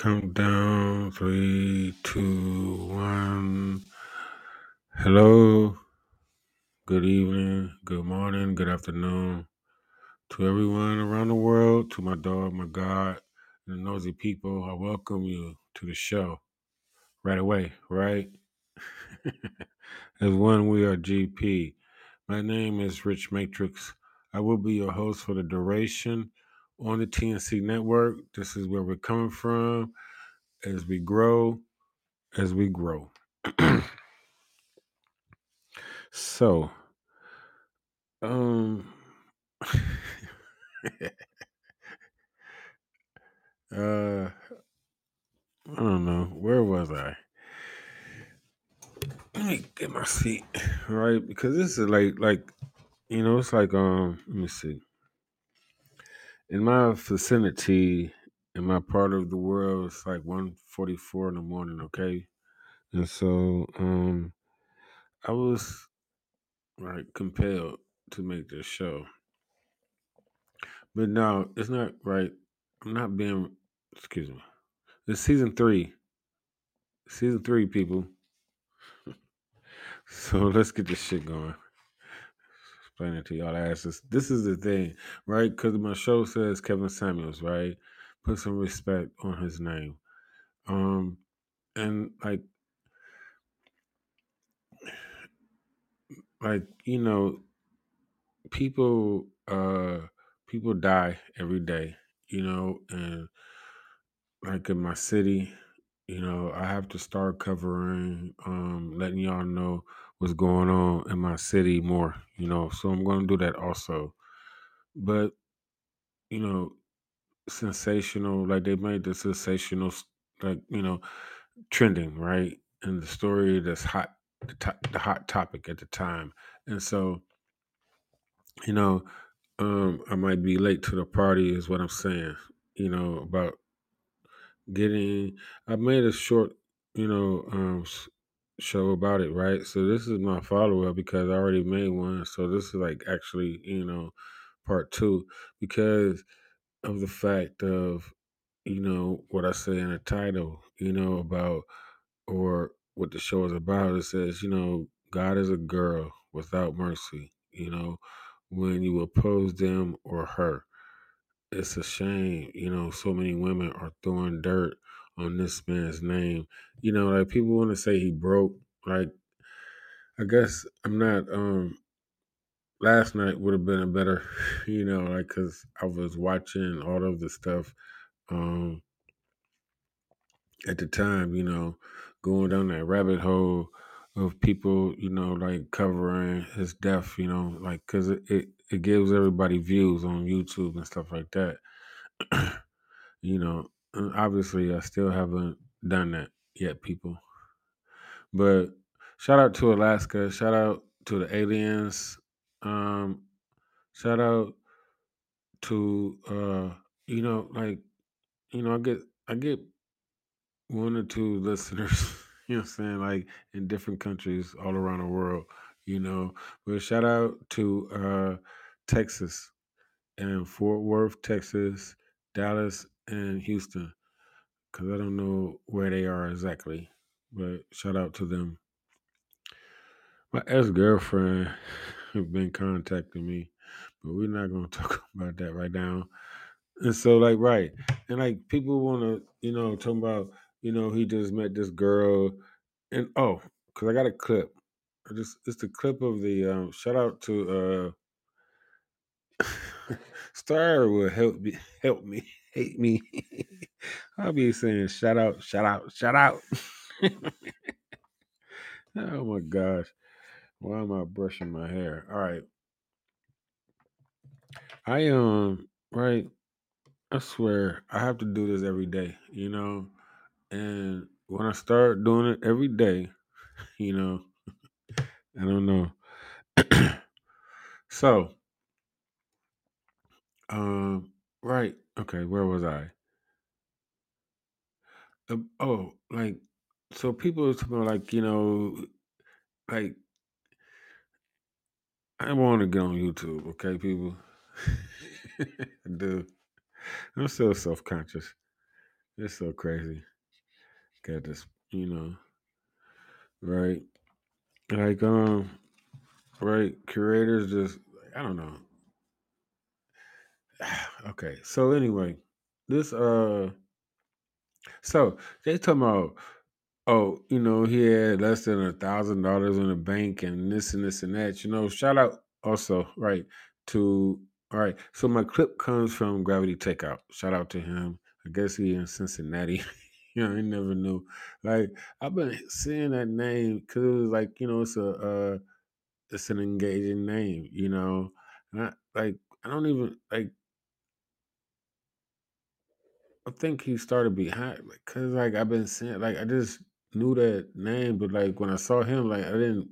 Count down, 3, 2, 1. Hello, good evening, good morning, good afternoon to everyone around the world, to my dog, my God, and the nosy people. I welcome you to the show right away, right? As one, we are GP. My name is Rich Matrix. I will be your host for the duration on the TNC network. This is where we're coming from as we grow, So, I don't know. Where was I? Let me get my seat, right? Because this is like, you know, it's like, let me see. In my vicinity, in my part of the world, it's like 1:44 in the morning, okay? And so I was like compelled to make this show. But no, it's not right. I'm not being, excuse me. It's season 3. Season 3, people. So let's get this shit going. Explaining to y'all asses. This is the thing, right? Because my show says Kevin Samuels, right? Put some respect on his name. And like you know, people die every day, you know, and like in my city, you know, I have to start covering, letting y'all know what's going on in my city more, you know, so I'm going to do that also. But, you know, sensational, like they made the sensational, like, you know, trending, right? And the story that's hot, the hot topic at the time. And so, you know, I might be late to the party is what I'm saying, you know, about getting, I made a short, you know, show about it, right? So this is my follow-up because I already made one, so this is like actually, you know, part 2 because of the fact of, you know, what I say in the title, you know, about or what the show is about. It says, you know, God is a girl without mercy, you know, when you oppose them or her. It's a shame, you know, so many women are throwing dirt on this man's name. You know, like people want to say he broke. Like, I guess I'm not, last night would have been a better, you know, like, cause I was watching all of the stuff, at the time, you know, going down that rabbit hole of people, you know, like covering his death, you know, like, cause it gives everybody views on YouTube and stuff like that. You know, and obviously I still haven't done that yet, people. But shout out to Alaska. Shout out to the aliens. Shout out to, you know, like, you know, I get 1 or 2 listeners, you know what I'm saying? Like in different countries all around the world, you know, but shout out to, Texas and Fort Worth, Texas, Dallas, and Houston, because I don't know where they are exactly, but shout out to them. My ex-girlfriend has been contacting me, but we're not going to talk about that right now. And so, like, right, and, like, people want to, you know, talk about, you know, he just met this girl, and, oh, because I got a clip. It's the clip of the, shout out to, Star will help me. Hate me. I'll be saying shout out. Oh my gosh. Why am I brushing my hair? All right. I right. I swear I have to do this every day, you know. And when I start doing it every day, you know, I don't know. So right. Okay, where was I? Oh, like, so people are talking about, like, you know, like, I want to get on YouTube, okay, people? I do. I'm still self-conscious. It's so crazy. Got this, you know, right? Like, right? Curators just, I don't know. Okay, so anyway, this, so they talking about, oh, you know, he had less than $1,000 in the bank and this and this and that. You know, shout out also, right, to, all right, so my clip comes from Gravity Takeout. Shout out to him. I guess he in Cincinnati. You know, I never knew. Like, I've been seeing that name because it was like, you know, it's a, it's an engaging name, you know. And I think he started behind, like, cause like I've been saying, like I just knew that name, but like when I saw him, like I didn't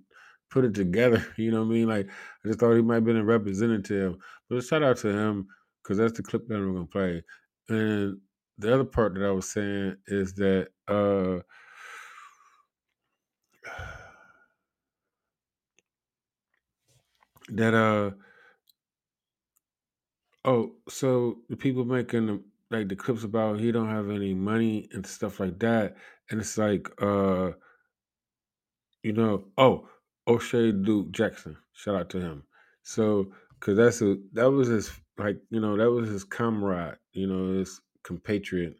put it together. You know what I mean? Like I just thought he might have been a representative. But shout out to him, cause that's the clip that we're gonna play. And the other part that I was saying is that so the people making the, like the clips about he don't have any money and stuff like that, and it's like O'Shea Duke Jackson, shout out to him. So because that was his comrade, you know, his compatriot.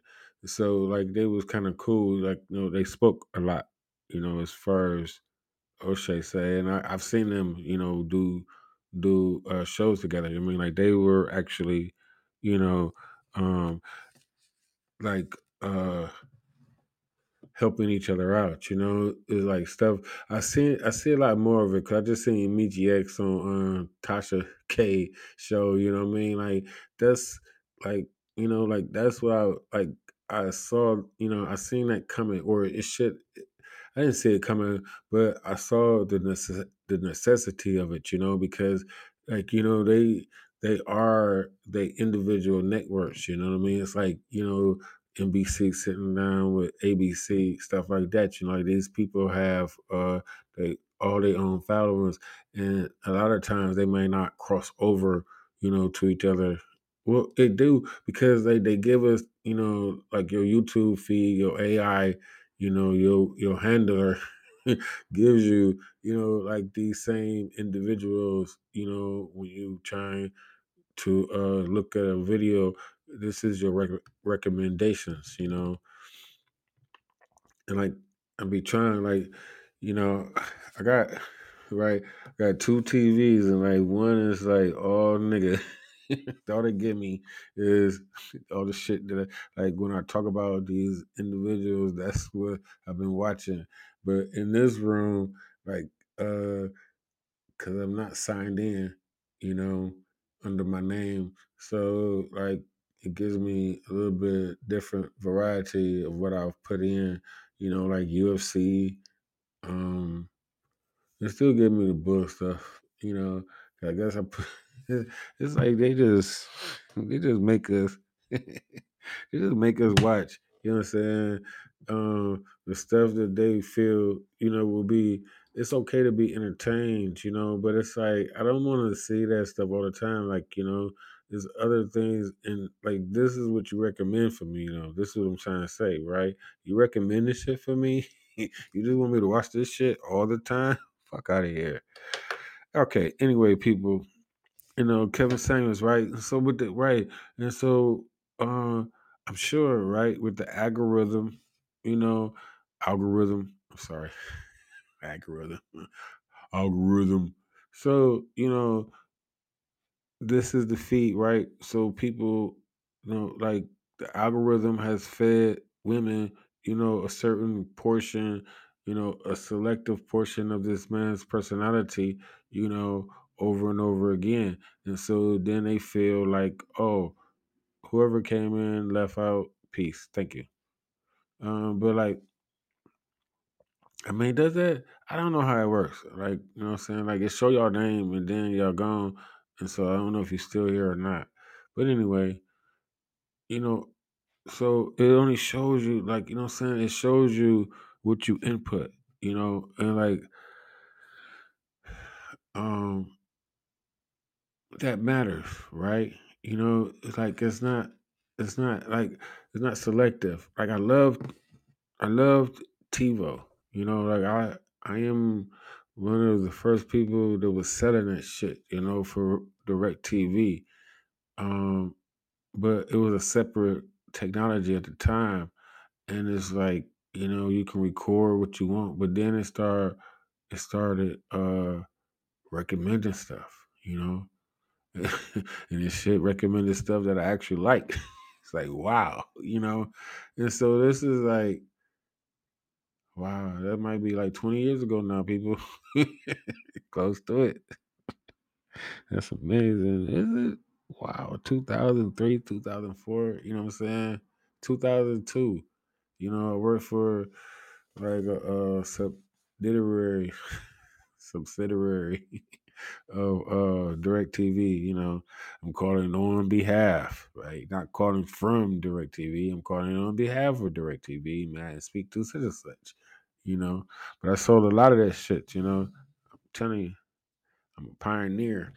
So like they was kind of cool, like, you know, they spoke a lot, you know, as far as O'Shea say, and I've seen them, you know, do shows together. I mean, like they were actually, you know, helping each other out, you know. It's like stuff I see a lot more of it because I just seen MeGX on Tasha K show, you know what I mean? Like that's like, you know, like that's what I saw, you know, I seen that coming, or it should, I didn't see it coming, but I saw the necessity of it, you know, because like, you know, they are the individual networks, you know what I mean? It's like, you know, NBC sitting down with ABC, stuff like that. You know, like these people have all their own followers, and a lot of times they may not cross over, you know, to each other. Well, they do because they give us, you know, like your YouTube feed, your AI, you know, your handler gives you, you know, like these same individuals, you know, when you trying to look at a video, this is your recommendations, you know. And like I be trying, like, you know, I got two TVs, and like one is like all nigga. All they give me is all the shit that I, like when I talk about these individuals, that's what I've been watching. But in this room, like, cause I'm not signed in, you know, under my name. So like, it gives me a little bit different variety of what I've put in, you know, like UFC. It still give me the bull stuff, you know, I guess I put, it's like they just make us watch, you know what I'm saying? The stuff that they feel, you know, will be, it's okay to be entertained, you know, but it's like I don't want to see that stuff all the time. Like, you know, there's other things, and like this is what you recommend for me, you know. This is what I'm trying to say, right? You recommend this shit for me? You just want me to watch this shit all the time? Fuck out of here. Okay, anyway, people, you know, Kevin Samuels, right? So with the, right, and so I'm sure, right, with the algorithm. So, you know, this is the feed, right? So people, you know, like the algorithm has fed women, you know, a certain portion, you know, a selective portion of this man's personality, you know, over and over again. And so then they feel like, oh, whoever came in, left out, peace, thank you. But like, I mean, does that, I don't know how it works. Like, you know what I'm saying? Like it show y'all name and then y'all gone. And so I don't know if you're still here or not. But anyway, you know, so it only shows you, like, you know what I'm saying? It shows you what you input, you know, and like, that matters, right? You know, it's like, it's not, It's not like it's not selective. Like I loved TiVo. You know, like I am one of the first people that was selling that shit, you know, for DirecTV. But it was a separate technology at the time. And it's like, you know, you can record what you want, but then it started recommending stuff, you know. And this shit recommended stuff that I actually like. It's like, wow, you know. And so this is like, wow, that might be like 20 years ago now, people. Close to it. That's amazing, isn't it? Wow, 2003, 2004, you know what I'm saying? 2002, you know, I worked for like a subsidiary of DirecTV, you know. I'm calling on behalf, right? Not calling from DirecTV. I'm calling on behalf of DirecTV, man. I speak to such and such, you know. But I sold a lot of that shit, you know. I'm telling you, I'm a pioneer,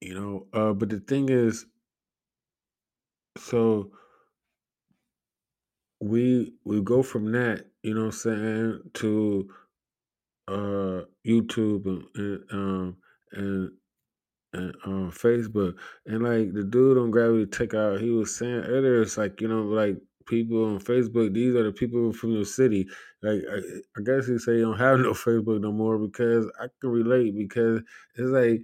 you know. But the thing is, so we go from that, you know what I'm saying, to YouTube and Facebook. And like the dude on Gravity Takeout, he was saying earlier, it's like, you know, like people on Facebook, these are the people from your city. Like I guess he say you don't have no Facebook no more, because I can relate, because it's like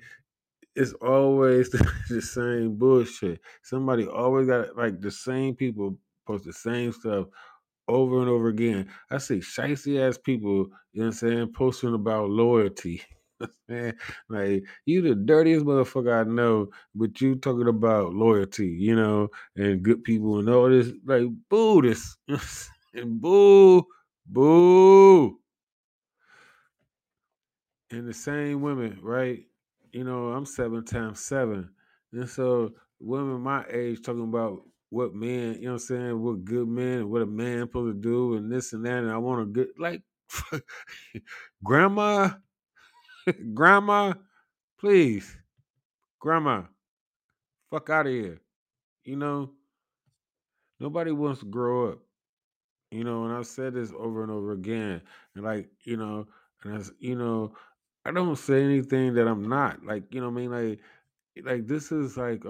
it's always the same bullshit. Somebody always got like the same people post the same stuff over and over again. I see shicey ass people, you know what I'm saying, posting about loyalty. Man, like, you the dirtiest motherfucker I know, but you talking about loyalty, you know, and good people and all this. Like, boo this. And boo. And the same women, right? You know, I'm 7 times 7. And so women my age talking about what men, you know what I'm saying, what good men, what a man supposed to do, and this and that, and I want a good, like, grandma, please, grandma, fuck out of here, you know? Nobody wants to grow up, you know, and I've said this over and over again, and like, you know, and I, you know, I don't say anything that I'm not, like, you know what I mean, like, this is like,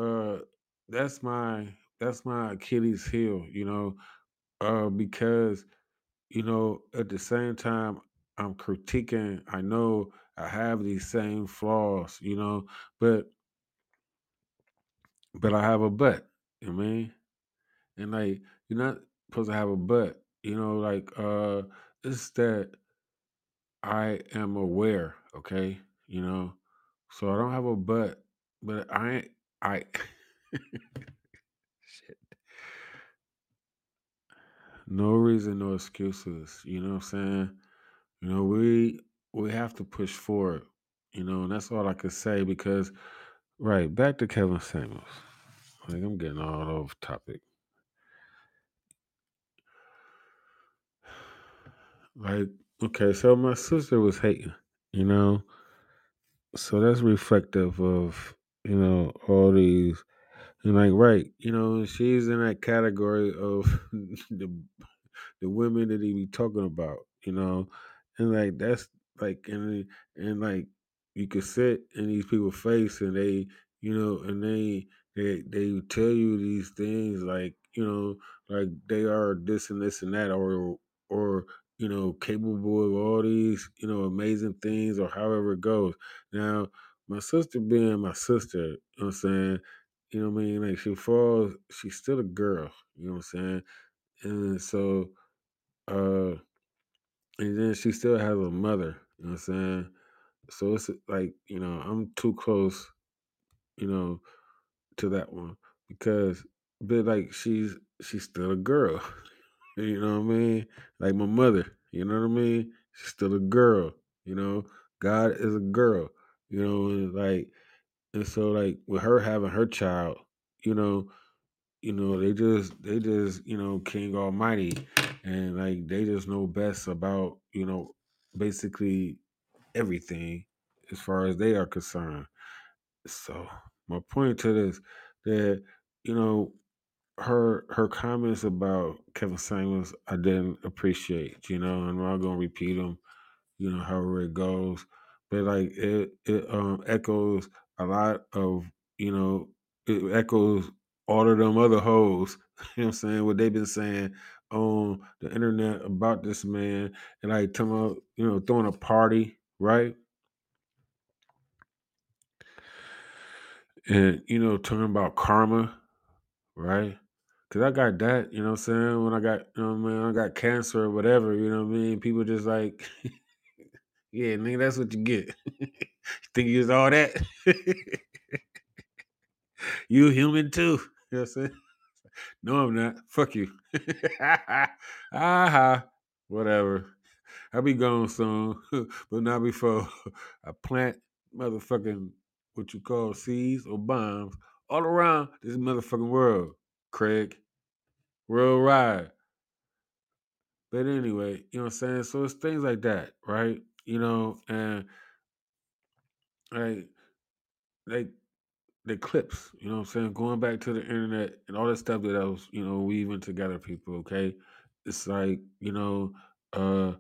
that's my Achilles heel, you know, because, you know, at the same time, I'm critiquing. I know I have these same flaws, you know, but I have a but, you know what I mean? And, like, you're not supposed to have a but, you know, like, it's that I am aware, okay, you know? So I don't have a but I no reason, no excuses, you know what I'm saying? You know, we have to push forward, you know, and that's all I could say because, right, back to Kevin Samuels. Like, I'm getting all off topic. Like, okay, so my sister was hating, you know? So that's reflective of, you know, all these. And like, right, you know, she's in that category of the women that he be talking about, you know, and like that's like, and like you could sit in these people's face and they, you know, and they tell you these things like, you know, like they are this and this and that, or you know, capable of all these, you know, amazing things, or however it goes. Now, my sister being my sister, you know what I'm saying. You know what I mean? Like, she falls, she's still a girl, you know what I'm saying? And so, and then she still has a mother, you know what I'm saying? So it's like, you know, I'm too close, you know, to that one because, but like, she's still a girl, you know what I mean? Like my mother, you know what I mean? She's still a girl, you know? God is a girl, you know, and like, and so, like, with her having her child, you know, they just, you know, King Almighty, and like they just know best about, you know, basically everything as far as they are concerned. So my point to this, that you know, her comments about Kevin Samuels, I didn't appreciate, you know, and I'm not going to repeat them, you know, however it goes. But, like, it echoes a lot of, you know, it echoes all of them other hoes, you know what I'm saying, what they've been saying on the internet about this man. And, like, talking about, you know, throwing a party, right? And, you know, talking about karma, right? Because I got that, you know what I'm saying? When I got, you know what I mean? I got cancer or whatever, you know what I mean? People just like, yeah, nigga, that's what you get. You think you was all that? You human too. You know what I'm saying? No, I'm not. Fuck you. Whatever. I'll be gone soon, but not before I plant motherfucking what you call seeds or bombs all around this motherfucking world, Craig. Worldwide. But anyway, you know what I'm saying? So it's things like that, right? You know, and like the clips, you know what I'm saying? Going back to the internet and all that stuff that I was, you know, weaving together, people, okay? It's like, you know,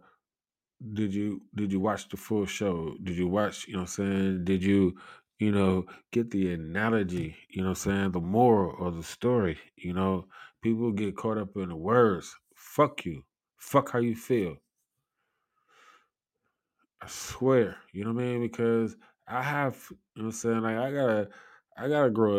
did you watch the full show? Did you watch, you know what I'm saying? Did you, you know, get the analogy, you know what I'm saying? The moral or the story, you know? People get caught up in the words. Fuck you. Fuck how you feel. I swear, you know what I mean? Because I have, you know what I'm saying? Like, I gotta grow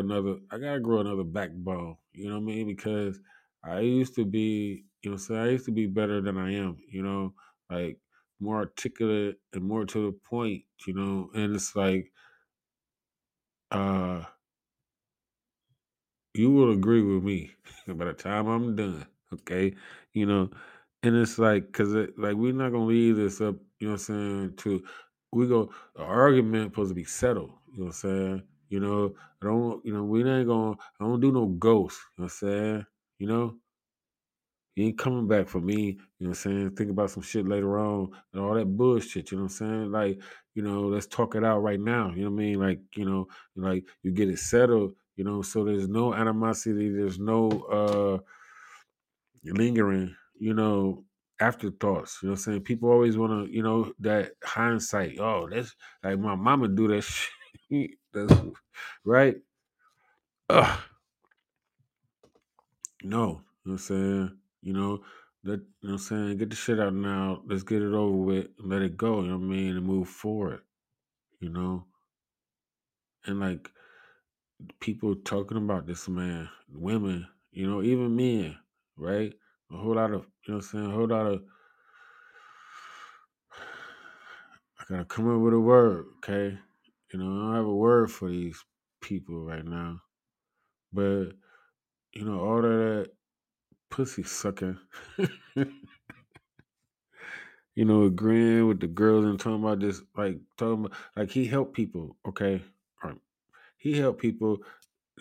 another backbone, you know what I mean? Because I used to be, you know what I'm saying? I used to be better than I am, you know? Like, more articulate and more to the point, you know? And it's like, you will agree with me by the time I'm done, okay? You know? And it's like, cause it, like, we're not gonna leave this up, you know what I'm saying, to, we go, an argument supposed to be settled, you know what I'm saying? You know, I don't, you know, we ain't gonna, I don't do no ghosts, you know what I'm saying? You know? You ain't coming back for me, you know what I'm saying? Think about some shit later on and all that bullshit, you know what I'm saying? Like, you know, let's talk it out right now, you know what I mean? Like, you know, like, you get it settled, you know, so there's no animosity, there's no lingering, you know, afterthoughts, you know what I'm saying? People always want to, you know, that hindsight. Oh, that's like my mama do that shit. That's right. Ugh. No, you know what I'm saying? You know, that, you know what I'm saying? Get the shit out now. Let's get it over with and let it go, you know what I mean? And move forward, you know? And like, people talking about this man, women, you know, even men, right? A whole lot of, you know what I'm saying, a whole lot of, I gotta come up with a word, okay? You know, I don't have a word for these people right now. But, you know, all that pussy sucking, you know, agreeing with the girls and talking about this, like, talking about, like, he helped people, okay? He helped people,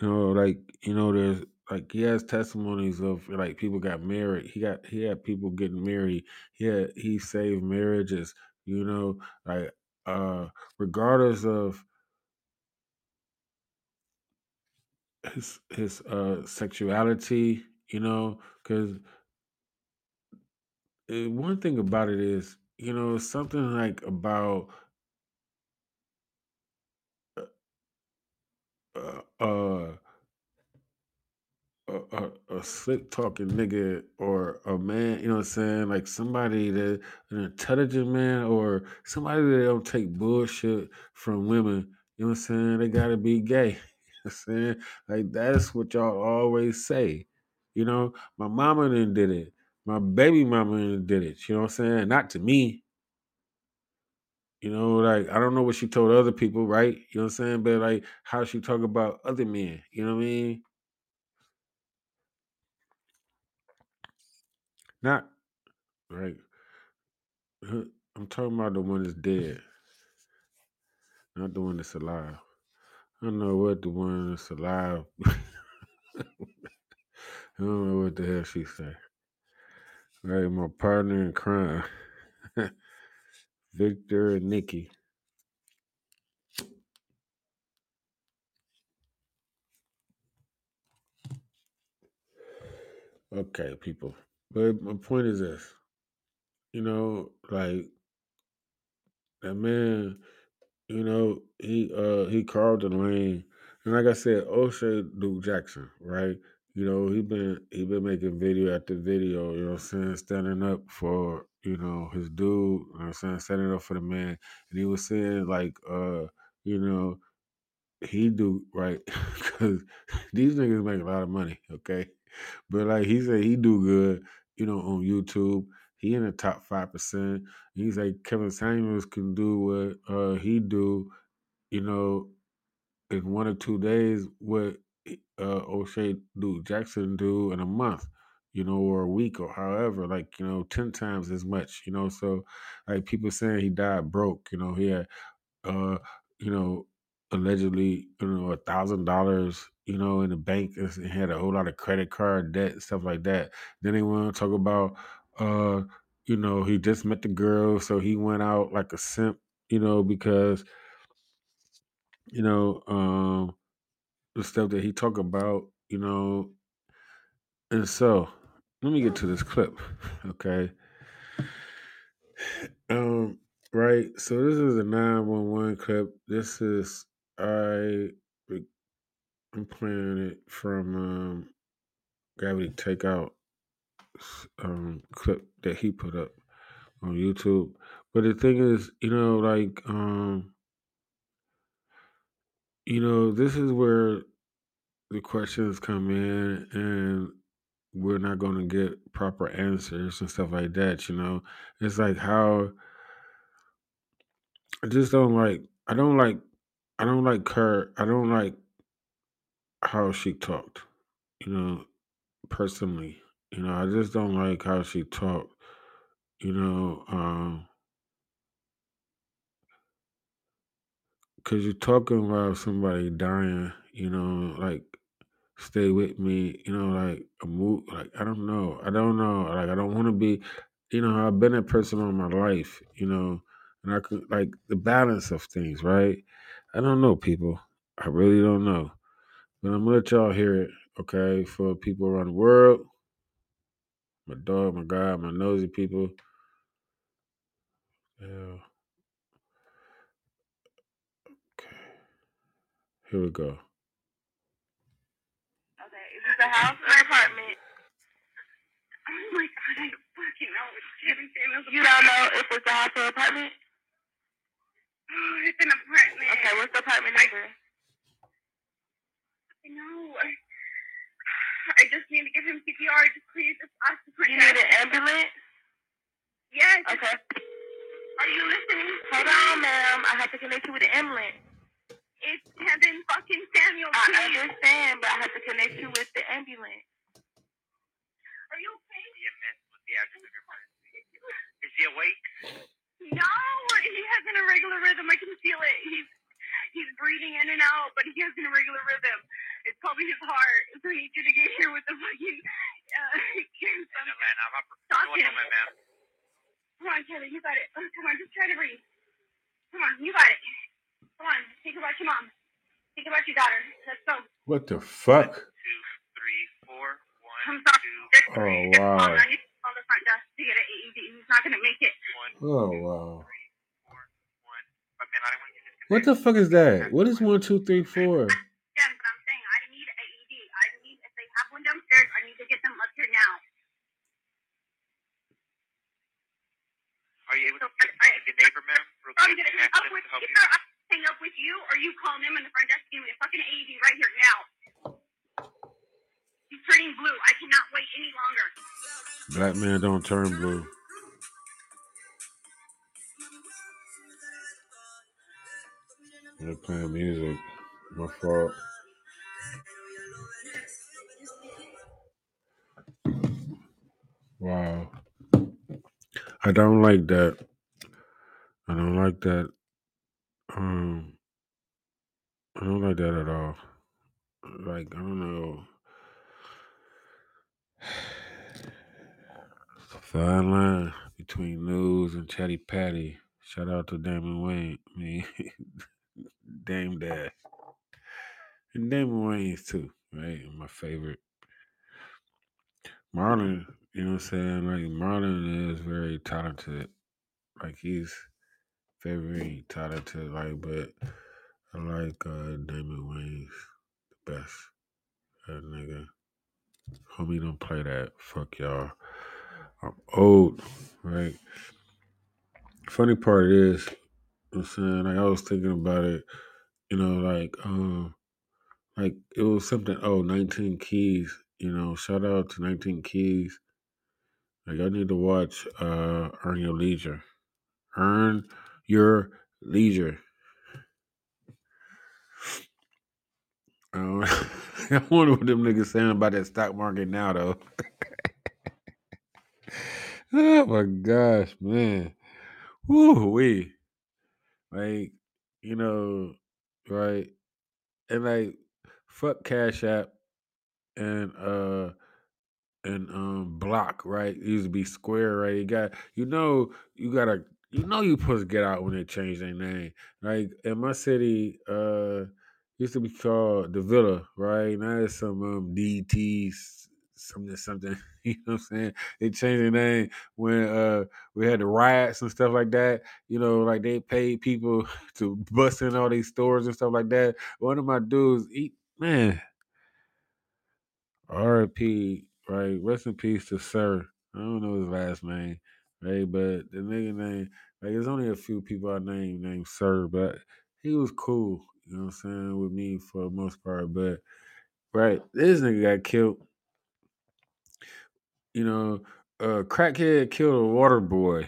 you know, like, you know, there's, like, he has testimonies of, like, people got married. He had people getting married. He saved marriages, you know, like, regardless of his sexuality, you know, because one thing about it is, you know, something like about a slick talking nigga or a man, you know what I'm saying? Like somebody that, an intelligent man or somebody that don't take bullshit from women, you know what I'm saying? They gotta be gay, you know what I'm saying? Like that's what y'all always say, you know? My mama done did it. My baby mama done did it, you know what I'm saying? Not to me. You know, like, I don't know what she told other people, right? You know what I'm saying? But like, how she talk about other men, you know what I mean? Not right. I'm talking about the one that's dead, not the one that's alive. I don't know what the one that's alive. I don't know what the hell she say. Right, my partner in crime, Victor and Nikki. okay, people. But my point is this. You know, like, that man, you know, he carved the lane. And like I said, O'Shea Duke Jackson, right? You know, he been making video after video, you know what I'm saying, standing up for, you know, his dude, you know what I'm saying, standing up for the man. And he was saying, like, you know, he do, right? Because these niggas make a lot of money, okay? But, like, he said he do good, you know, on YouTube. He in the top 5%. He's like, Kevin Samuels can do what he do, you know, in 1 or 2 days what O'Shea Duke Jackson do in a month, you know, or a week or however, like, you know, 10 times as much, you know. So, like, people saying he died broke, you know, he had, you know, allegedly, you know, $1,000, you know, in the bank, and he had a whole lot of credit card debt, stuff like that. Then they want to talk about, you know, he just met the girl, so he went out like a simp, you know, because, you know, the stuff that he talk about, you know. And so, let me get to this clip, okay? Right, so this is a 911 clip. This is, I'm playing it from Gravity Takeout. Clip that he put up on YouTube. But the thing is, you know, like, you know, this is where the questions come in and we're not going to get proper answers and stuff like that, you know. It's like how I just don't like, I don't like her. I don't like how she talked, you know, personally. You know, I just don't like how she talked, you know, because you're talking about somebody dying, you know, like, stay with me, you know, like, a move, like, I don't know, like, I don't want to be, you know, I've been that person all my life, you know, and I could, like, the balance of things, right? I don't know, people. I really don't know. But I'm going to let y'all hear it, okay, for people around the world. My dog, my God, my nosy people. Yeah. Okay. Here we go. Okay, is this a house or an apartment? Oh my God, I fucking know. You don't know if it's a house or an apartment? Oh, it's an apartment. Okay, what's the apartment number? I know. I just need to give him CPR. Just please, just ask for you need an ambulance? Yes. Okay. Are you listening? Hold on, ma'am. I have to connect you with the ambulance. It's Kevin fucking Samuels. I understand, but I have to connect you with the ambulance. Are you okay? What's the address of your emergency? Is he awake? No, he has an irregular rhythm. I can feel it. He's breathing in and out, but he has an irregular rhythm. It's probably his heart. So he needs you to get here with the fucking... Stop him. Come on, Kevin, you got it. Come on, just try to breathe. Come on, you got it. Come on, think about your mom. Think about your daughter. Let's go. What the fuck? 1, 2, 3, 4, 1, I'm sorry. 2, 3. Oh, wow. I need to call the front desk to get an AED. He's not going to make it. 1, oh, wow. 2, 3, 4, 1. But man, I don't want you to... What the fuck is that? What is 1, 2, 3, 4? Black man don't turn blue. They're playing music. My fault. Wow. I don't like that. I don't like that at all. Like, I don't know. Fine line between news and Chatty Patty. Shout out to Damon Wayne. I mean, Dame Dad. And Damon Wayne's too, right? My favorite. Marlon, you know what I'm saying? Like, Marlon is very talented. Like, he's very talented. Like, but I like Damon Wayans the best. That nigga. Homie, don't play that. Fuck y'all. I'm old, right? Funny part is, you know what I'm saying? Like, I was thinking about it, you know, like it was something, 19 Keys, you know, shout out to 19 Keys. Like, y'all need to watch Earn Your Leisure. Earn Your Leisure. I wonder what them niggas saying about that stock market now, though. Oh, my gosh, man. Woo-wee. Like, you know, right? And, like, fuck Cash App and Block, right? It used to be Square, right? You supposed to get out when they change their name. Like, in my city, used to be called The Villa, right? Now it's some DT, something. You know what I'm saying? They changed their name when we had the riots and stuff like that. You know, like they paid people to bust in all these stores and stuff like that. One of my dudes, R.I.P., right? Rest in peace to Sir. I don't know his last name, right? But the nigga name, like, there's only a few people I named Sir, but he was cool. You know what I'm saying, with me for the most part. But, right, this nigga got killed. You know, a crackhead killed a water boy.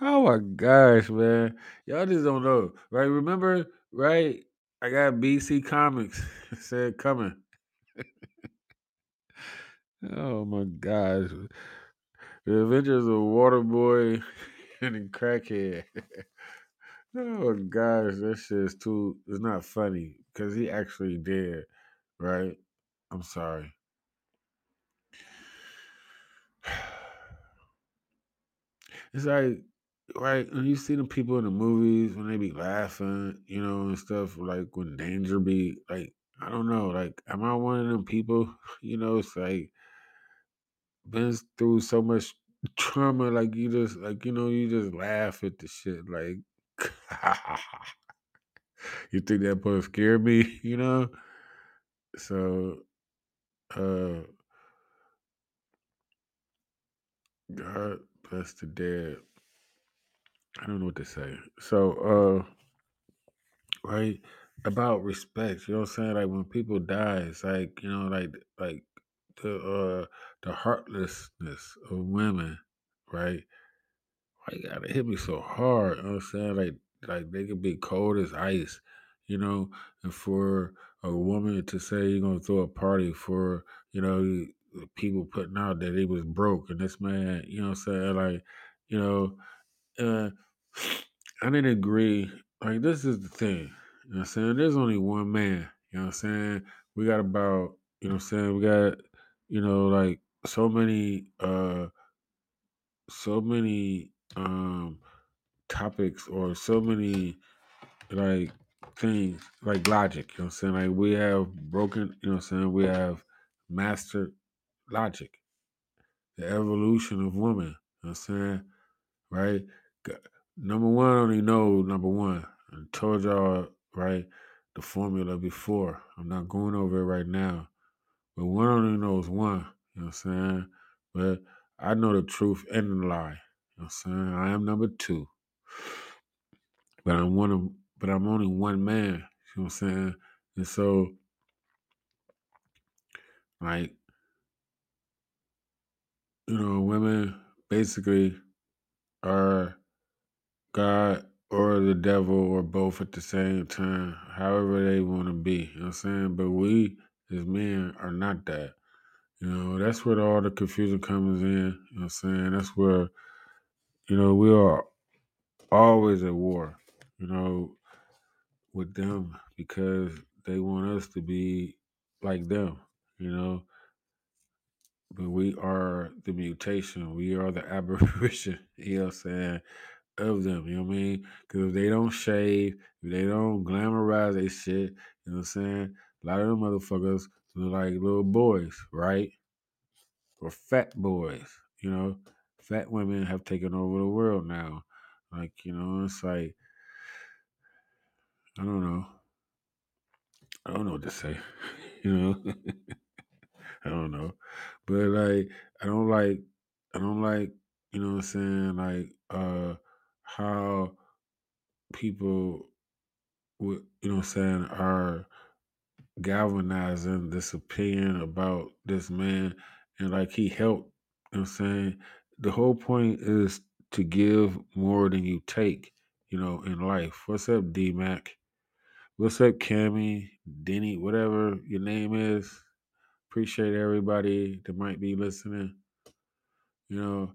Oh, my gosh, man. Y'all just don't know. Right, remember, right, I got BC Comics. It said coming. Oh, my gosh. The Avengers of Water Boy. And crackhead. Oh, gosh, that shit's too... It's not funny, because he actually did, right? I'm sorry. It's like, right, when you see the people in the movies, when they be laughing, you know, and stuff, like, when danger be, like, I don't know, like, am I one of them people? You know, it's like, been through so much trauma, like, you just, like, you know, you just laugh at the shit, like, you think that part scared me, you know? So, God bless the dead. I don't know what to say. So, right, about respect, you know what I'm saying? Like, when people die, it's like, you know, like, the heartlessness of women, right? Why you gotta hit me so hard? You know what I'm saying? Like they could be cold as ice, you know? And for a woman to say you're gonna throw a party for, you know, people putting out that he was broke and this man, you know what I'm saying? Like, you know, I didn't agree. Like, this is the thing, you know what I'm saying? There's only one man, you know what I'm saying? We got about, you know what I'm saying? We got, you know, like, so many topics or so many, like, things, like logic, you know what I'm saying? Like, we have broken, you know what I'm saying? We have mastered logic, the evolution of woman, you know what I'm saying? Right? Number one, I only know number one. I told y'all, right, the formula before. I'm not going over it right now. But one only knows one, you know what I'm saying? But I know the truth and the lie, you know what I'm saying? I am number two. But I'm only one man, you know what I'm saying? And so, like, you know, women basically are God or the devil or both at the same time, however they want to be, you know what I'm saying? But we... as men are not that. You know, that's where all the confusion comes in. You know what I'm saying? That's where, you know, we are always at war, you know, with them because they want us to be like them, you know. But we are the mutation. We are the aberration, you know what I'm saying, of them, you know what I mean? Because if they don't shave, if they don't glamorize their shit, you know what I'm saying, a lot of them motherfuckers look like little boys, right? Or fat boys, you know? Fat women have taken over the world now. Like, you know, it's like, I don't know. I don't know what to say, you know? I don't know. But, like, I don't like, you know what I'm saying, like, how people, you know what I'm saying, are galvanizing this opinion about this man, and, like, he helped, you know what I'm saying? The whole point is to give more than you take, you know, in life. What's up, D-Mac? What's up, Cammy, Denny, whatever your name is? Appreciate everybody that might be listening, you know.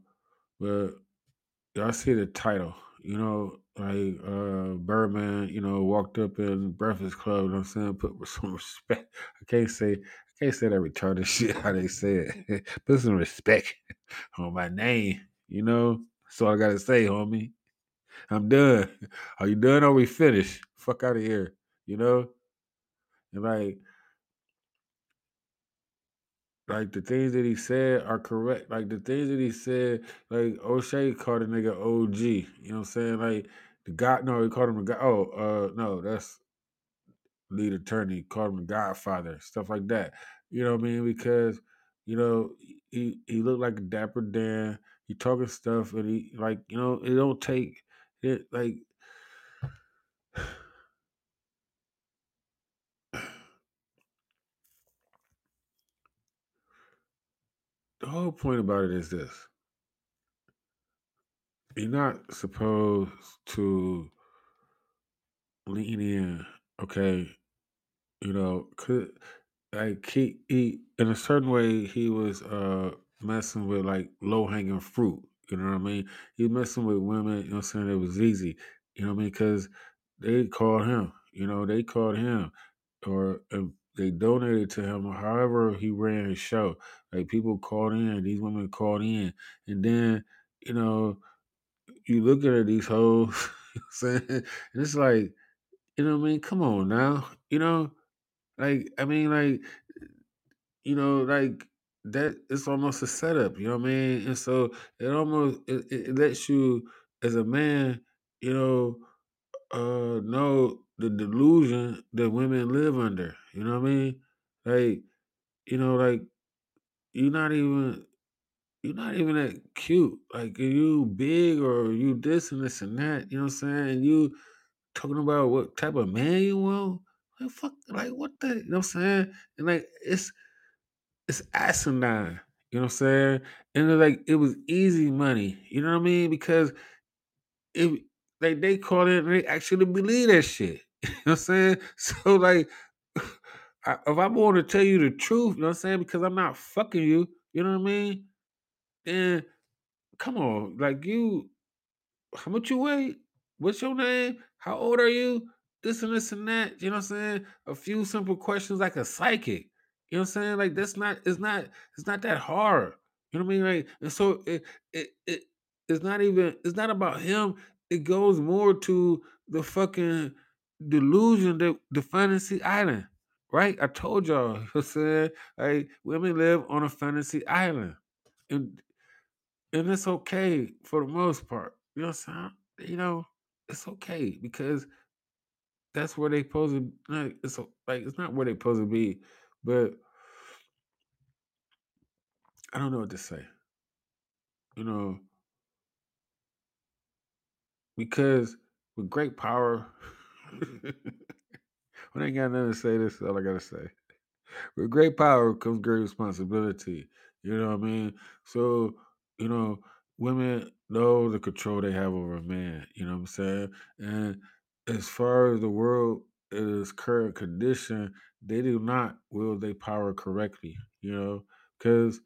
But y'all see the title, you know, like Birdman, you know, walked up in Breakfast Club, you know what I'm saying? Put some respect. I can't say that retarded shit how they say it. Put some respect on my name, you know? That's all I gotta say, homie. I'm done. Are you done or we finished? Fuck out of here, you know? And like the things that he said are correct. Like the things that he said, like O'Shea called a nigga OG. You know what I'm saying? Like the God, no, he called him a God. Oh, no, that's lead attorney, called him the Godfather, stuff like that. You know what I mean? Because, you know, he looked like a Dapper Dan. He talking stuff and he like, you know, it don't take it like. The whole point about it is this. You're not supposed to lean in, okay? You know, like he in a certain way, he was messing with like low-hanging fruit, you know what I mean? He messing with women, you know what I'm saying? It was easy, you know what I mean? Because they called him, you know, or they donated to him, however he ran his show. Like, people called in. These women called in. And then, you know, you look at these hoes, you know what I'm saying? And it's like, you know what I mean? Come on now. You know? Like, I mean, like, you know, like, that it's almost a setup, you know what I mean? And so it almost, it lets you, as a man, you know the delusion that women live under, you know what I mean? Like, you know, like, you're not even that cute. Like, are you big or you this and this and that? You know what I'm saying? And you talking about what type of man you want? Like, fuck, like, what the, you know what I'm saying? And, like, it's asinine, you know what I'm saying? And, like, it was easy money, you know what I mean? Because it, like, they call it and they actually believe that shit, you know what I'm saying? So, like, if I'm going to tell you the truth, you know what I'm saying, because I'm not fucking you, you know what I mean? Then, come on, like you, how much you weigh? What's your name? How old are you? This and this and that, you know what I'm saying? A few simple questions like a psychic, you know what I'm saying? Like that's not, it's not that hard, you know what I mean? Like, and so it's not about him. It goes more to the fucking delusion that the fantasy island. Right? I told y'all, you know what I'm saying? Like, women live on a fantasy island. And it's okay for the most part. You know what I'm saying? You know, it's okay because that's where they supposed to like, it's not where they supposed to be. But I don't know what to say. You know, because with great power I ain't got nothing to say. This is all I gotta say. With great power comes great responsibility. You know what I mean? So, you know, women know the control they have over a man. You know what I'm saying? And as far as the world is current condition, they do not wield their power correctly. You know, because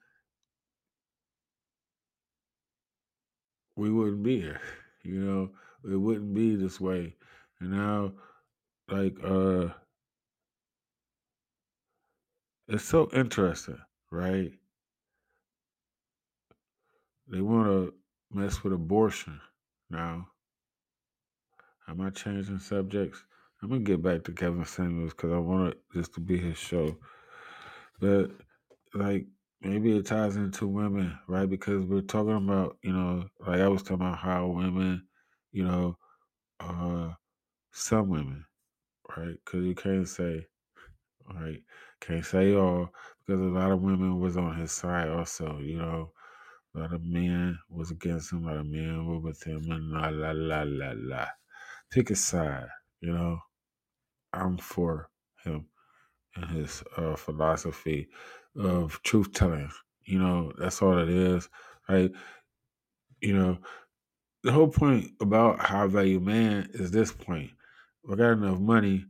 we wouldn't be here. You know, it wouldn't be this way. And now, like, it's so interesting, right? They want to mess with abortion now. Am I changing subjects? I'm gonna get back to Kevin Samuels because I want this to be his show. But like maybe it ties into women, right? Because we're talking about, you know, like I was talking about how women, you know, some women, right? Because you can't say, right? Can't say all, because a lot of women was on his side also, you know. A lot of men was against him, a lot of men were with him, and la. Pick a side, you know. I'm for him and his philosophy of truth telling. You know, that's all it is, right? You know, the whole point about high value man is this point. If I got enough money,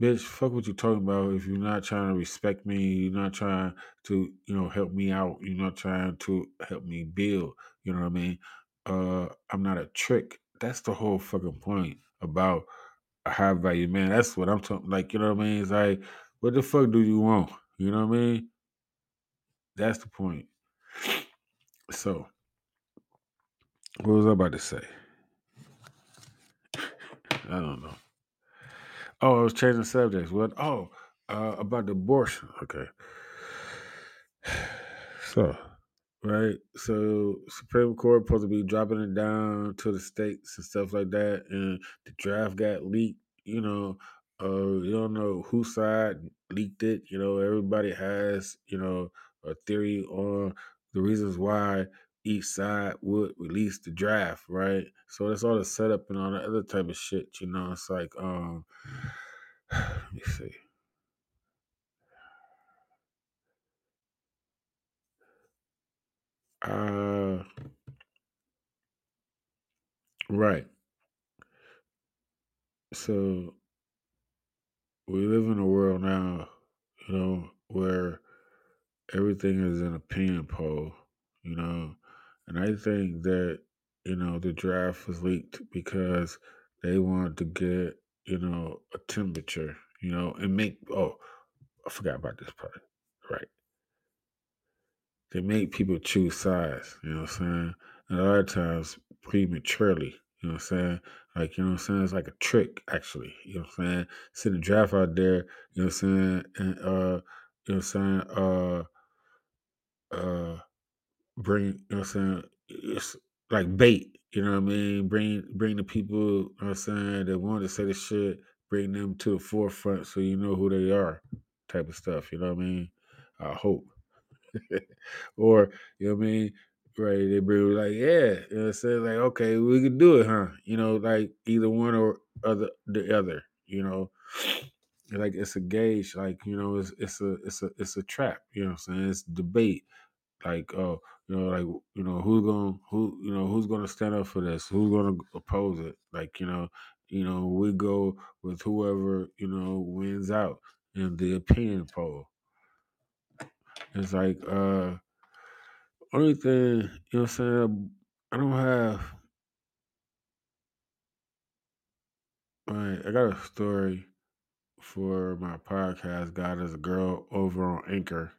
bitch, fuck what you're talking about. If you're not trying to respect me, you're not trying to, you know, help me out. You're not trying to help me build. You know what I mean? I'm not a trick. That's the whole fucking point about a high value man. That's what I'm talking. Like, you know what I mean? It's like, what the fuck do you want? You know what I mean? That's the point. So, what was I about to say? I don't know. Oh, I was changing subjects. What? Oh, about the abortion. Okay. So, right. So, Supreme Court supposed to be dropping it down to the states and stuff like that. And the draft got leaked. You know, you don't know whose side leaked it. You know, everybody has, you know, a theory on the reasons why each side would release the draft, right? So that's all the setup and all the other type of shit, you know. It's like, let me see. Right. So we live in a world now, you know, where everything is an opinion poll, you know. And I think that, you know, the draft was leaked because they wanted to get, you know, a temperature, you know, and make, oh, I forgot about this part, right? They make people choose sides, you know what I'm saying? And a lot of times prematurely, you know what I'm saying? Like, you know what I'm saying? It's like a trick, actually, you know what I'm saying? Send a draft out there, you know what I'm saying? And, you know what I'm saying? Bring, you know what I'm saying, it's like bait, you know what I mean? Bring the people, you know what I'm saying, that want to say the shit, bring them to the forefront so you know who they are, type of stuff, you know what I mean? I hope. Or, you know what I mean, right, they bring like, yeah, you know what I'm saying, like, okay, we can do it, huh? You know, like either one or other, the other, you know? Like it's a gauge, like, you know, it's a trap, you know what I'm saying? It's debate. Like, oh, you know, like, you know, who's gonna stand up for this? Who's gonna oppose it? Like, you know, we go with whoever, you know, wins out in the opinion poll. It's like, only thing, you know what I'm saying, I don't have. All right, I got a story for my podcast, God is a Girl, over on Anchor,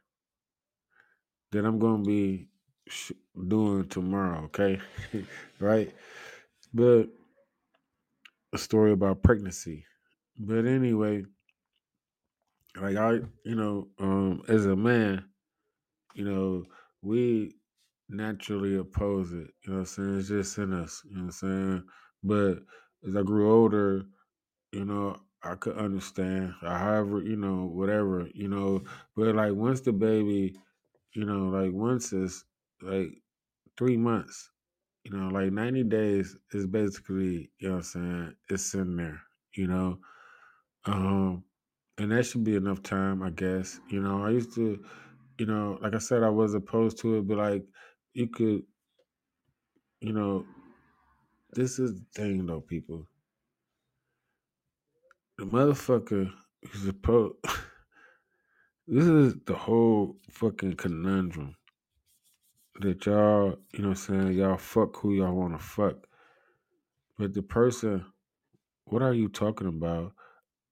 that I'm going to be doing tomorrow, okay? Right? But a story about pregnancy. But anyway, like I, you know, as a man, you know, we naturally oppose it. You know what I'm saying? It's just in us, you know what I'm saying? But as I grew older, you know, I could understand, however, you know, whatever, you know. But like once the baby, you know, like once it's like 3 months, you know, like 90 days is basically, you know what I'm saying, it's in there, you know. And that should be enough time, I guess. You know, I used to, you know, like I said, I was opposed to it, but like you could, you know, this is the thing though, people. The motherfucker is opposed. This is the whole fucking conundrum that y'all, you know what I'm saying, y'all fuck who y'all want to fuck. But the person, what are you talking about?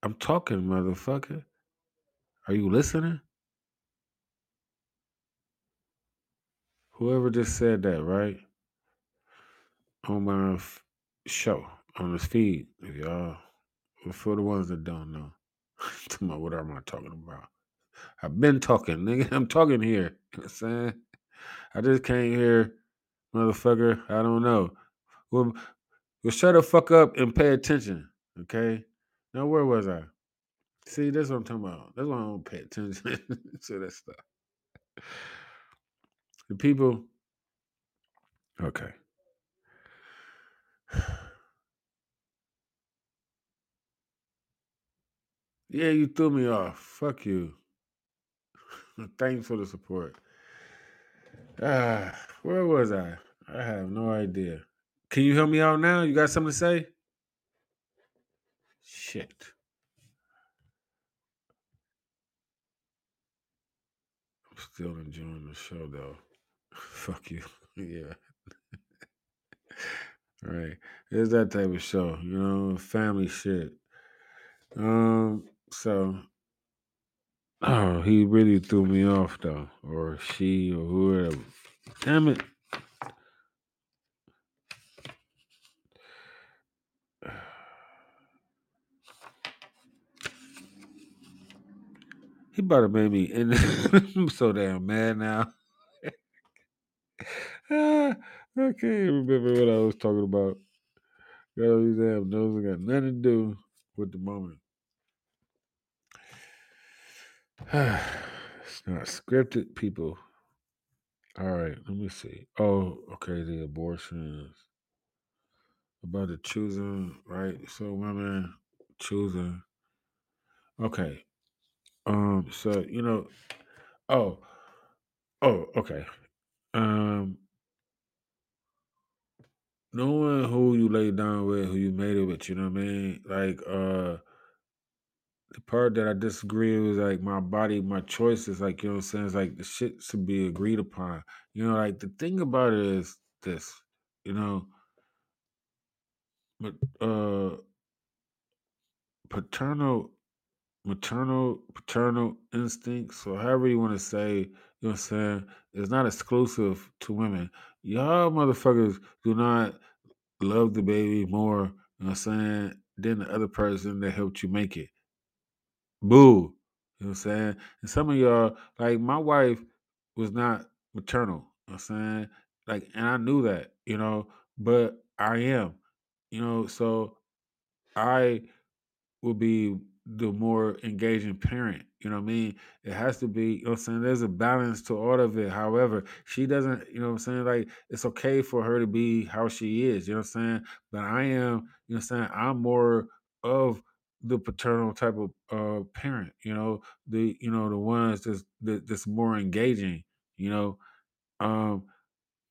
I'm talking, motherfucker. Are you listening? Whoever just said that, right? On my show, on this feed, if y'all for the ones that don't know, what am I talking about? I've been talking, nigga. I'm talking here. You know what I'm saying? I just came here, motherfucker. I don't know. Well, shut the fuck up and pay attention, okay? Now, where was I? See, that's what I'm talking about. That's why I don't pay attention to that stuff. The people, okay. Yeah, you threw me off. Fuck you. Thanks for the support. Where was I? I have no idea. Can you help me out now? You got something to say? Shit. I'm still enjoying the show, though. Fuck you. Yeah. Right. It's that type of show, you know, family shit. Oh, he really threw me off, though. Or she, or whoever. Damn it. He about to make me end this. I'm so damn mad now. I can't even remember what I was talking about. Got all these damn notes. I got nothing to do with the moment. It's not scripted, people. All right, let me see. Oh, okay, the abortions. About the choosing, right? So women choosing. Okay. So, you know, okay. Knowing who you lay down with, who you made it with, you know what I mean? Like, the part that I disagree with is like my body, my choices, like, you know what I'm saying? It's like the shit should be agreed upon. You know, like the thing about it is this, you know, but paternal instincts, so however you want to say, you know what I'm saying, is not exclusive to women. Y'all motherfuckers do not love the baby more, you know what I'm saying, than the other person that helped you make it. Boo. You know what I'm saying? And some of y'all, like my wife was not maternal, you know what I'm saying? Like, and I knew that, you know, but I am, you know, so I will be the more engaging parent, you know what I mean? It has to be, you know what I'm saying? There's a balance to all of it. However, she doesn't, you know what I'm saying? Like, it's okay for her to be how she is, you know what I'm saying? But I am, you know what I'm saying? I'm more of the paternal type of parent, you know, the ones that's more engaging, you know?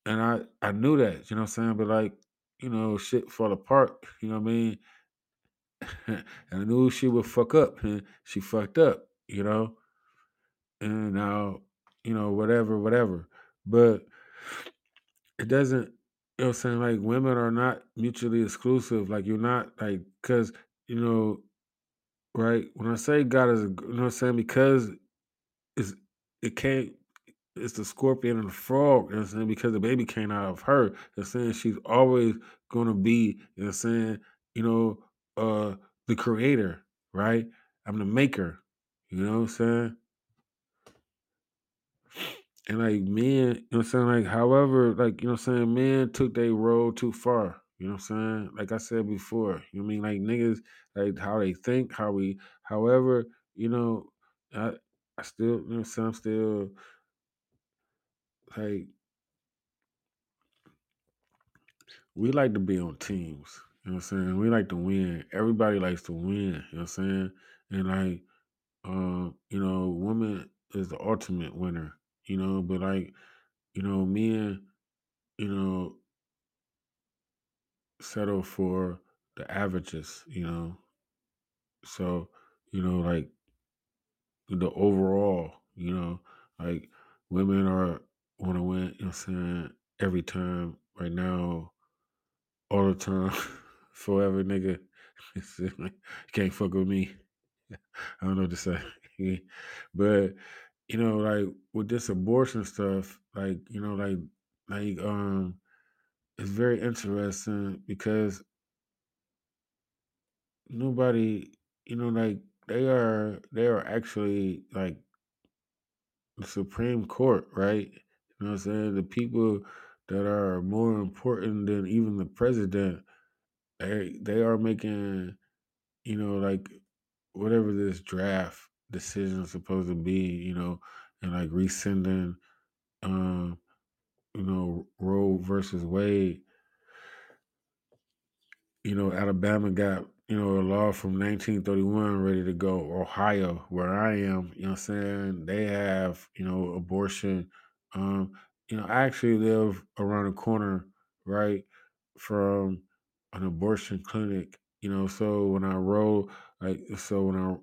And I knew that, you know what I'm saying? But like, you know, shit fall apart, you know what I mean? And I knew she would fuck up, and she fucked up, you know? And now, you know, whatever. But it doesn't, you know what I'm saying? Like, women are not mutually exclusive. Like, you're not, like, because, you know, right? When I say God is a, you know what I'm saying? Because it's the scorpion and the frog, you know what I'm saying? Because the baby came out of her, you know what I'm saying? She's always going to be, you know what I'm saying? You know, the creator, right? I'm the maker, you know what I'm saying? And like men, you know what I'm saying? Like, however, like, you know what I'm saying? Men took their role too far, you know what I'm saying? Like I said before, you know what I mean? Like niggas, like how they think, however, you know, I still, you know what I'm saying? I'm still like, we like to be on teams. You know what I'm saying? We like to win. Everybody likes to win. You know what I'm saying? And like, you know, woman is the ultimate winner, you know, but like, you know, men, you know, settle for the averages, you know? So, you know, like the overall, you know, like women are want to win, you know what I'm saying? Every time, right now, all the time. Forever, nigga. You can't fuck with me. I don't know what to say. But, you know, like, with this abortion stuff, like, you know, it's very interesting because Nobody, like they are actually like the Supreme Court, right? You know what I'm saying? The people that are more important than even the president, they are making, like whatever this draft decision is supposed to be, and like rescinding um, Roe versus Wade. Alabama got, a law from 1931 ready to go. Ohio, where I am, you know what I'm saying? They have, abortion. Um, I actually live around the corner, right, from an abortion clinic, so when I roll, like, so when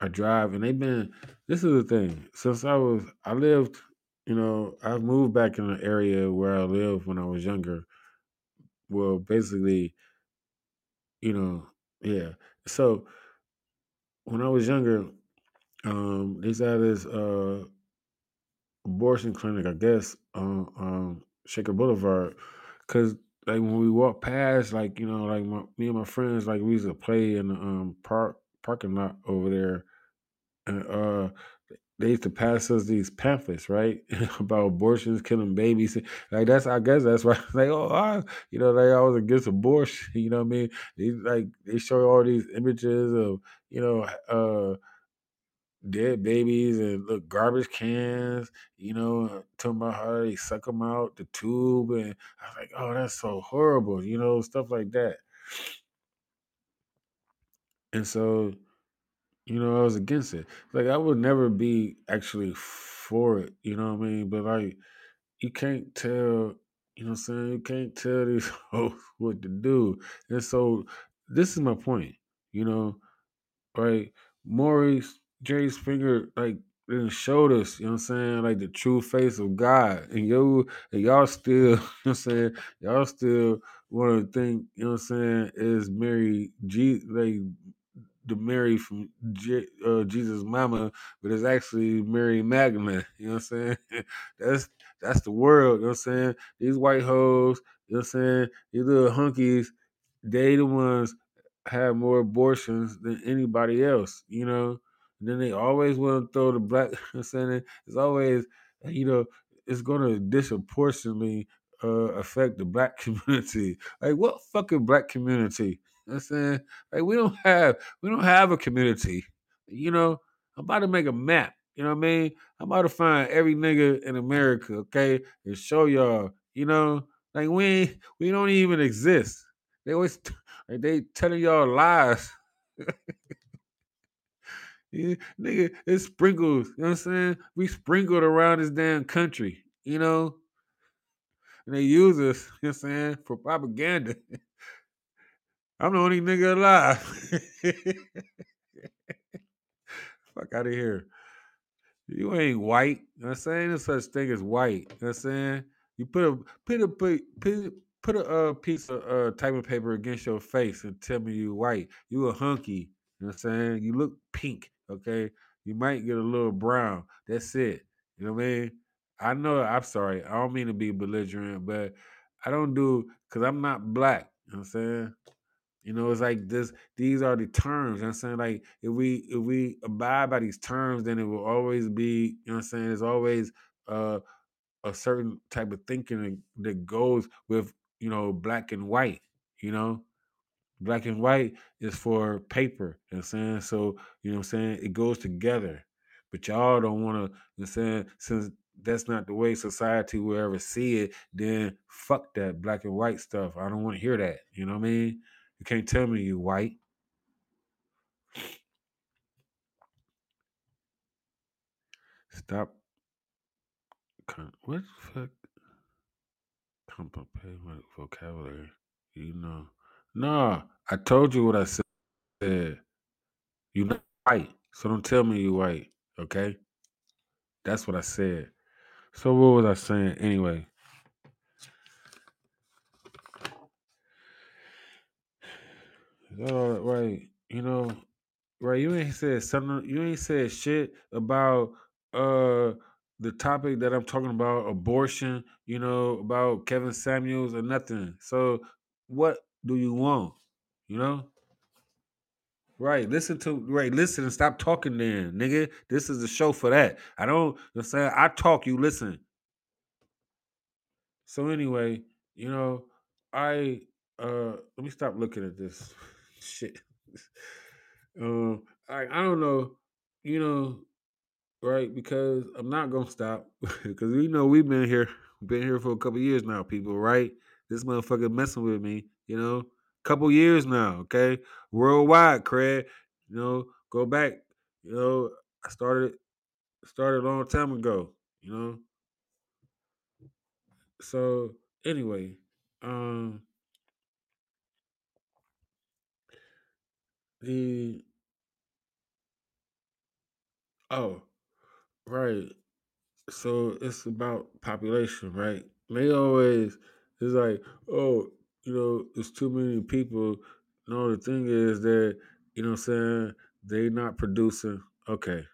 I drive, and they've been, this is the thing, since I lived, I've moved back in the area where I lived when I was younger. Well, basically, you know, yeah. So when I was younger, they had this abortion clinic, I guess, on Shaker Boulevard, because like when we walked past, like like me and my friends, like we used to play in the parking lot over there, and they used to pass us these pamphlets, right, about abortions, killing babies. Like that's, I guess that's why, like oh, like I was against abortion. You know what I mean? They show all these images of you know dead babies and look garbage cans. Talking about how they suck them out the tube, and I was like, oh, that's so horrible. Stuff like that. And so I was against it. Like I would never be actually for it, you know what I mean? But like you can't tell, you know what I'm saying? You can't tell these hoes what to do. And so this is my point, you know, like Maurice Jerry Springer like didn't showed us, you know what I'm saying, like the true face of God. And y'all still, you know what I'm saying, y'all still wanna think, you know what I'm saying, is Mary like the Mary from Jesus' mama, but it's actually Mary Magdalene. You know what I'm saying? That's the world. You know what I'm saying? These white hoes. You know what I'm saying? These little hunkies. They the ones have more abortions than anybody else. And then they always want to throw the black. You know what I'm saying? It's always it's gonna disproportionately affect the black community. Like what fucking black community? You know what I'm saying? Like we don't have a community. I'm about to make a map. You know what I mean? I'm about to find every nigga in America, okay, and show y'all. Like we don't even exist. They always like they telling y'all lies. Yeah, nigga, it's sprinkles. You know what I'm saying? We sprinkled around this damn country. And they use us. You know what I'm saying? For propaganda. I'm the only nigga alive. Fuck out of here. You ain't white. You know what I'm saying? There's such thing as white. You know what I'm saying? You put a piece of typing paper against your face and tell me you white. You a hunky. You know what I'm saying? You look pink, okay? You might get a little brown. That's it. You know what I mean? I know, I'm sorry. I don't mean to be belligerent, but I don't do, because I'm not black. You know what I'm saying? It's like this. These are the terms. You know what I'm saying, like if we abide by these terms, then it will always be. You know what I'm saying? There's always a certain type of thinking that goes with black and white. Black and white is for paper. You know what I'm saying? So it goes together. But y'all don't want to. Since that's not the way society will ever see it, then fuck that black and white stuff. I don't want to hear that. You know what I mean? You can't tell me you white. Stop. What the fuck? Complicate my vocabulary. Nah, I told you what I said. You not white, so don't tell me you white, okay? That's what I said. So what was I saying anyway? Right, right. You ain't said shit about the topic that I'm talking about, abortion. About Kevin Samuels or nothing. So, what do you want? You know. Right, listen and stop talking then, nigga. This is the show for that. I don't, you know what I'm saying? I talk, you listen. So anyway, you know, I, let me stop looking at this shit. I don't know, you know, right? Because I'm not going to stop. Because we know we've been here for a couple years now, people, right? This motherfucker messing with me, you know? Couple years now, okay? Worldwide, Craig. You know, go back. You know, I started a long time ago, you know? So, anyway, So it's about population, right? They always, it's like, oh, you know, it's too many people. No, the thing is that, you know what I'm saying, they not producing, okay.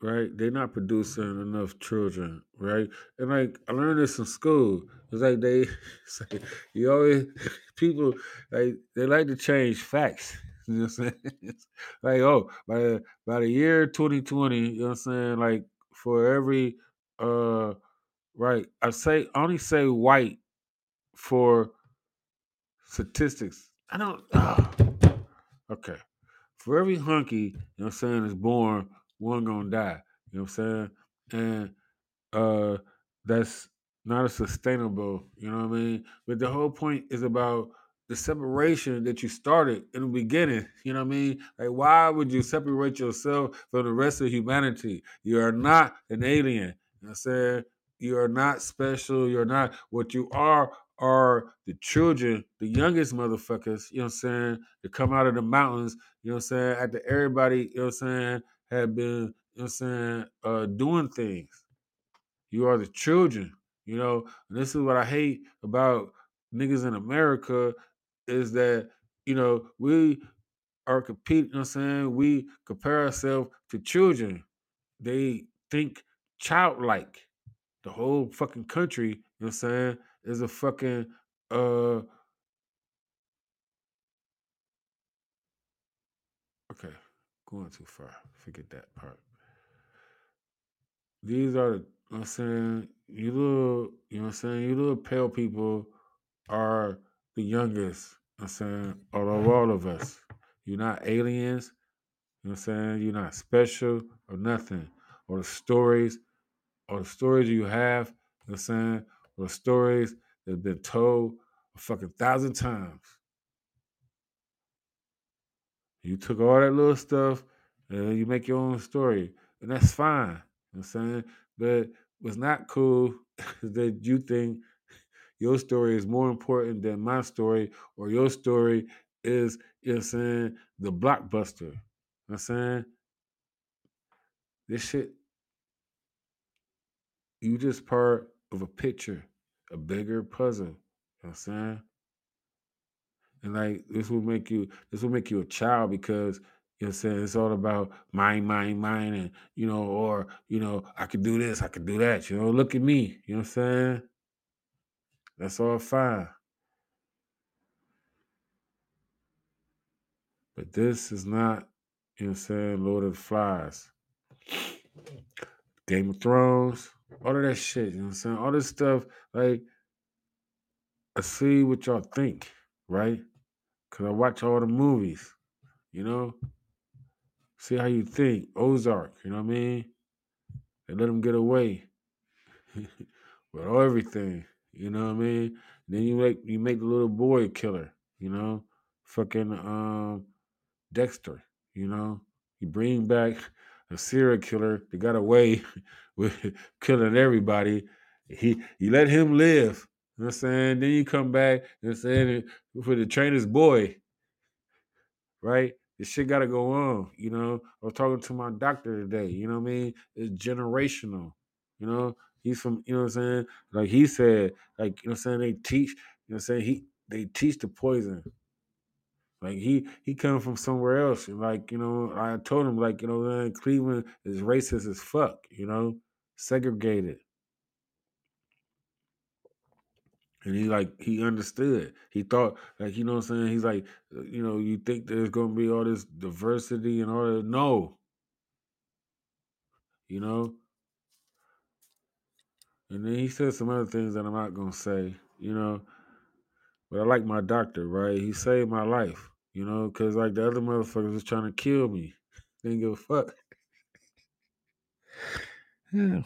Right? They not producing enough children, right? And like, I learned this in school. It's like you always, people, like, they like to change facts. You know what I'm saying? It's like, oh, by the year 2020, you know what I'm saying, like, for every, right, I only say white for statistics. Okay. For every hunky, you know what I'm saying, is born, one gonna die. You know what I'm saying? And that's not a sustainable, you know what I mean? But the whole point is about the separation that you started in the beginning. You know what I mean? Like, why would you separate yourself from the rest of humanity? You are not an alien. You know what I'm saying? You are not special. You're not. What you are the children, the youngest motherfuckers, you know what I'm saying, that come out of the mountains, you know what I'm saying, after everybody, you know what I'm saying, had been, you know what I'm saying, doing things. You are the children, you know. And this is what I hate about niggas in America is that, you know, we are competing, you know what I'm saying, we compare ourselves to children. They think childlike. The whole fucking country, you know what I'm saying, is a fucking okay, going too far. Forget that part. These are the, you know what I'm saying, you little pale people are the youngest, you know what I'm saying, out of all of us. You're not aliens, you know what I'm saying, you're not special or nothing. Or the stories you have, you know what I'm saying, or the stories that have been told a fucking 1,000 times. You took all that little stuff and you make your own story. And that's fine. You know what I'm saying? But what's not cool is that you think your story is more important than my story, or your story is, you know what I'm saying, the blockbuster. You know what I'm saying? This shit, you just part of a picture, a bigger puzzle. You know what I'm saying? And like, this will make you a child because, you know what I'm saying, it's all about mine, and, you know, or, you know, I could do this, I could do that, you know, look at me, you know what I'm saying? That's all fine. But this is not, you know what I'm saying, Lord of the Flies, Game of Thrones, all of that shit, you know what I'm saying? All this stuff, like, I see what y'all think, right? Because I watch all the movies, you know? See how you think. Ozark, you know what I mean? They let them get away with everything, you know what I mean? And then you make the little boy a killer, you know? Fucking Dexter, you know? You bring back a serial killer that got away with killing everybody. He let him live. You know what I'm saying? Then you come back, you know what I'm saying, for the trainer's boy. Right? This shit gotta go on, you know. I was talking to my doctor today, you know what I mean? It's generational. You know, he's from, you know what I'm saying? Like he said, like, you know what I'm saying, they teach, you know what I'm saying, they teach the poison. Like he come from somewhere else. And like, you know, I told him, like, you know, Cleveland is racist as fuck, you know, segregated. And he understood. He thought, you know what I'm saying? He's like, you know, you think there's going to be all this diversity and all that. No. You know? And then he said some other things that I'm not going to say, you know? But I like my doctor, right? He saved my life, you know? Because, the other motherfuckers was trying to kill me. They didn't give a fuck. Yeah.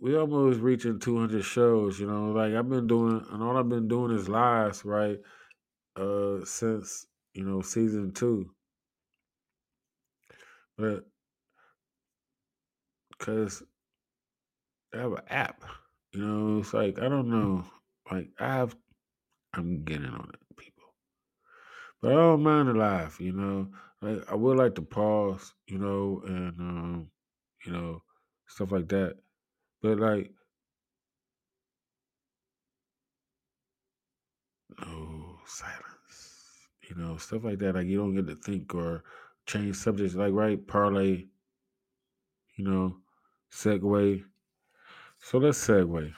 We almost reaching 200 shows, you know. I've been doing, and all I've been doing is lives, right? Since, you know, season 2. But, because I have an app, you know, it's I don't know. I'm getting on it, people. But I don't mind the live, you know. I would like to pause, you know, and, you know, stuff like that. But no silence, you know, stuff like that. You don't get to think or change subjects, right? Parlay, you know, segue. So let's segue.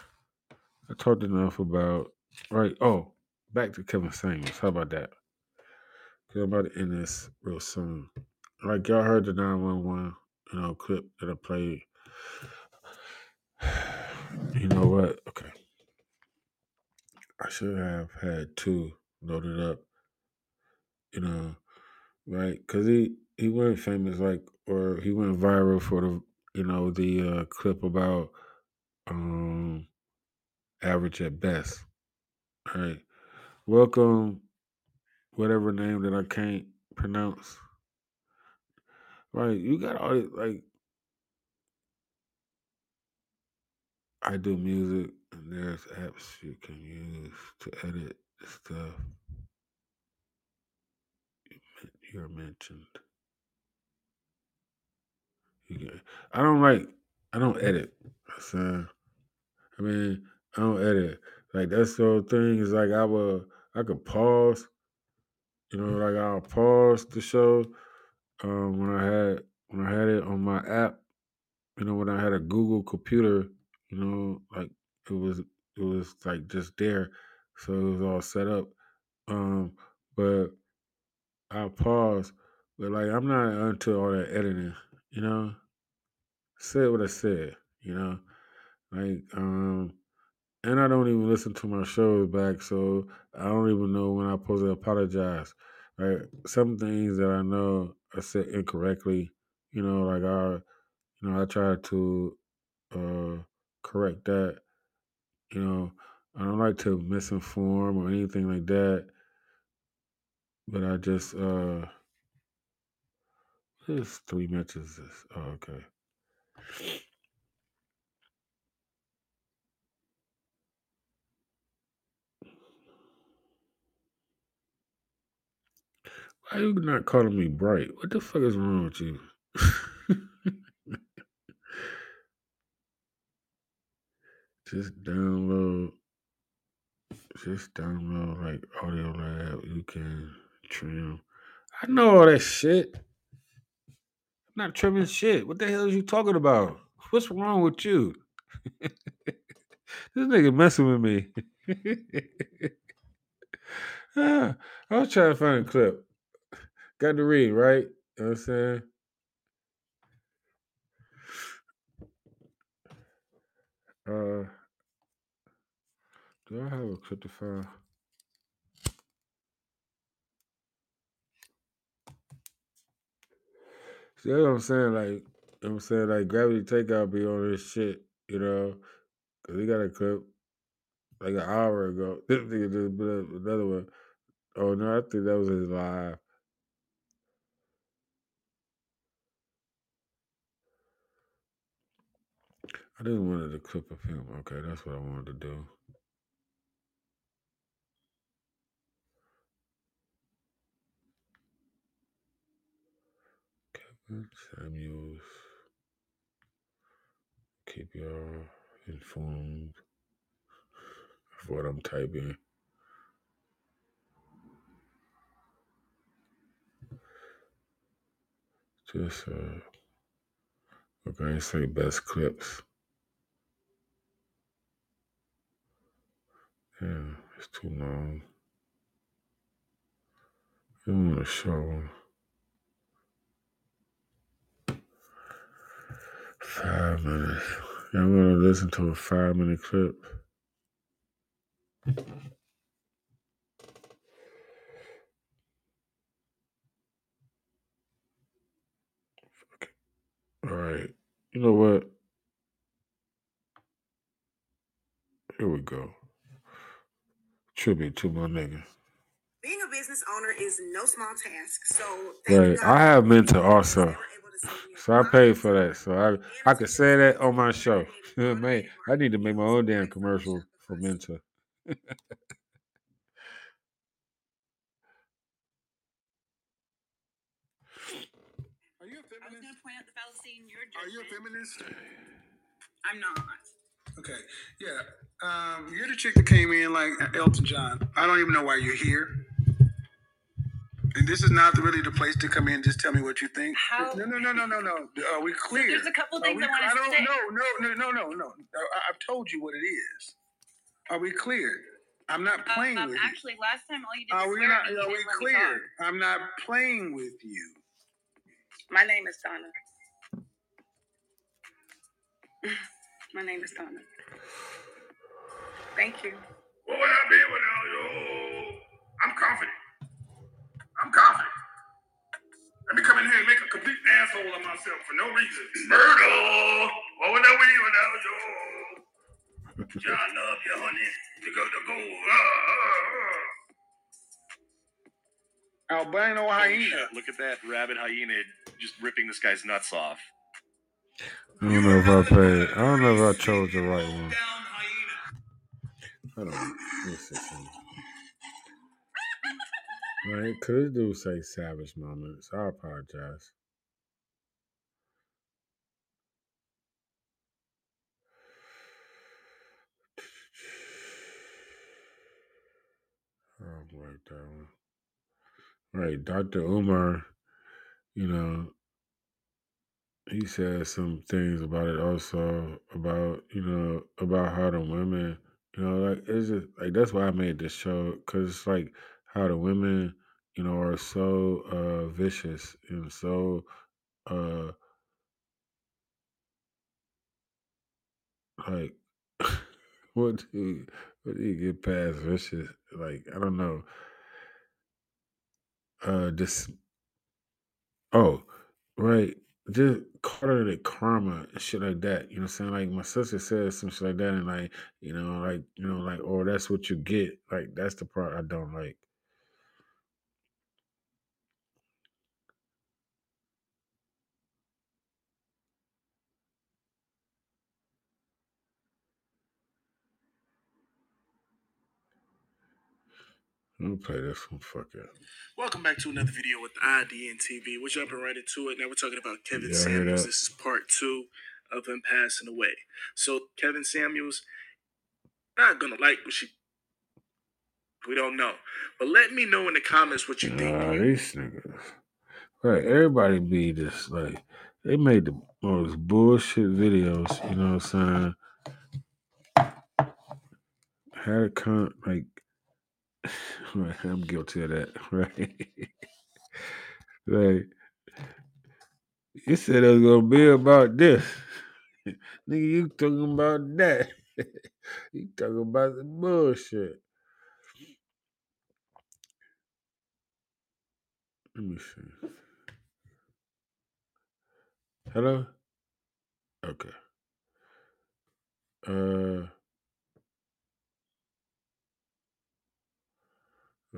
I talked enough about, right? Oh, back to Kevin Samuels. How about that? Because I'm about to end this real soon. Y'all heard the 911, you know, clip that I played. You know what? Okay. I should have had 2 loaded up, you know, right? Because he went famous, or he went viral for the, you know, the clip about average at best. All right. Welcome, whatever name that I can't pronounce. Right. You got all this, I do music, and there's apps you can use to edit stuff. You're mentioned. I don't edit. I don't edit. That's the whole thing. Is I could pause. You know, I'll pause the show when I had it on my app. You know, when I had a Google computer. You know, it was just there. So it was all set up. But I paused. But I'm not into all that editing, you know. Said what I said, you know. And I don't even listen to my shows back, so I don't even know when I'm supposed to apologize. Some things that I know I said incorrectly, you know, I try to correct that, you know. I don't like to misinform or anything like that, but I just there's 3 matches this. Oh, okay. Why are you not calling me bright? What the fuck is wrong with you? Just download Audio Lab. You can trim. I know all that shit. I'm not trimming shit. What the hell are you talking about? What's wrong with you? This nigga messing with me. I was trying to find a clip. Got to read, right? You know what I'm saying? Do I have a clip to find? See what I'm saying? Gravity Takeout be on this shit, you know? Cause he got a clip an hour ago. This nigga just put up another one. Oh no, I think that was his live. I just wanted a clip of him. Okay, that's what I wanted to do. Kevin Samuels. Keep y'all informed of what I'm typing. Just, okay, say best clips. Damn, it's too long. I don't want to show them. 5 minutes. Y'all want to listen to a 5-minute clip? All right. You know what? Here we go. Tribute to my nigga. Being a business owner is no small task. So right. I have mentor also. So I paid for that. So I could say that on my show. Man, I need to make my own damn commercial for mentor. Are you a feminist? I was gonna point out the fallacy in your judgment. Are you a feminist? I'm not. Okay, yeah. You're the chick that came in like Elton John. I don't even know why you're here. And this is not really the place to come in. Just tell me what you think. How? No. Are we clear? So there's a couple things I want to say. No. I've told you what it is. Are we clear? I'm not playing with you. Actually, last time all you did was Are we clear? I'm not playing with you. My name is Donna. My name is Donna. Thank you. What would I be without you? I'm confident. Let me come in here and make a complete asshole of myself for no reason. Myrtle! What would I be without you? John, love you, honey. To go. Albino hyena. Look at that rabid hyena just ripping this guy's nuts off. I don't know if I chose the right one. Hold on. All right, could this dude say savage moments? I apologize. I don't like that one. All right, Dr. Umar, you know, he said some things about it also, about, you know, about how the women, you know, like, it's just, like, that's why I made this show, because it's like how the women, you know, are so vicious and so, like, what do you get past vicious? Like, I don't know. Just call it a karma and shit like that. You know what I'm saying? Like, my sister says some shit like that, and like, oh, that's what you get. Like, that's the part I don't like. Let me play this one. Fuck it. Welcome back to another video with IDN TV. We're jumping right into it. Now we're talking about Kevin Samuels. This is part 2 of him passing away. So Kevin Samuels, not gonna like what she. We don't know, but let me know in the comments what you think. These niggas, right? Everybody be just like they made the most bullshit videos. You know what I'm saying? Had a con like. Right, I'm guilty of that, right? Like, you said it was gonna be about this, nigga. You talking about that? You talking about the bullshit? Let me see. Hello. Okay. All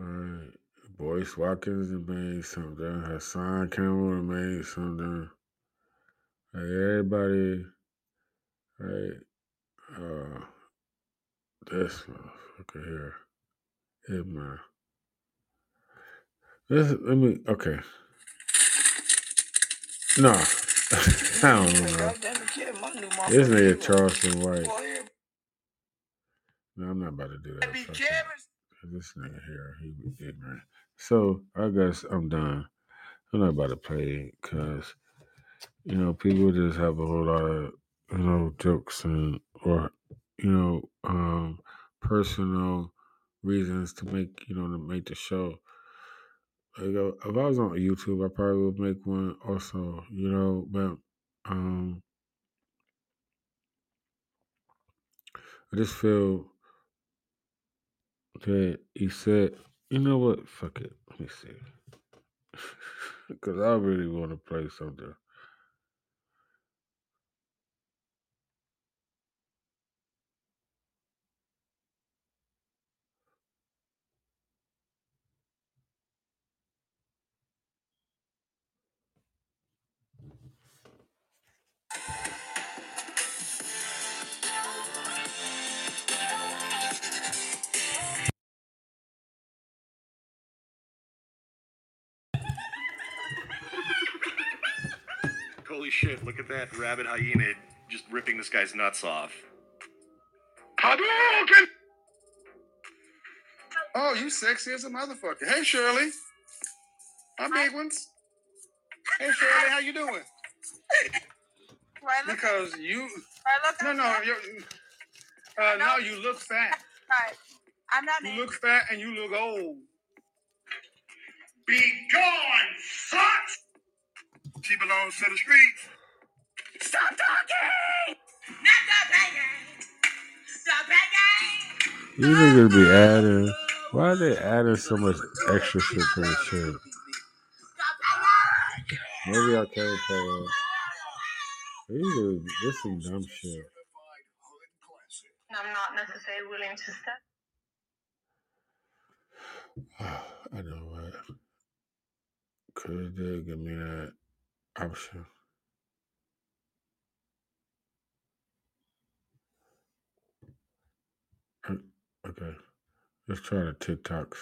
right, Boyce Watkins made something. Hassan Campbell made something. Like everybody, right? This motherfucker here. Hitman. Okay. No. I don't know. This nigga Charleston White. No, I'm not about to do that. This nigga here, he was ignorant. So I guess I'm done. I'm not about to play it because, you know, people just have a whole lot of, you know, jokes and, or, you know, personal reasons to make, to make the show. Like, if I was on YouTube, I probably would make one also, but I just feel that he said, you know what, fuck it, let me see. Because I really want to play something. Holy shit, look at that rabid hyena just ripping this guy's nuts off. Oh, you sexy as a motherfucker. Hey, Shirley. Hi, big ones. Hey, Shirley, how you doing? Because you... No, you look fat. I'm not... You look fat and you look old. Be gone, slut! She belongs to the streets. Stop talking! Not the bad. The bad. You niggas be adding. Why are they adding so much extra shit to this shit? Maybe I can't tell. This is some dumb shit. I'm not necessarily willing to step. I know what. Could they give me that? Option. Okay, let's try the TikToks.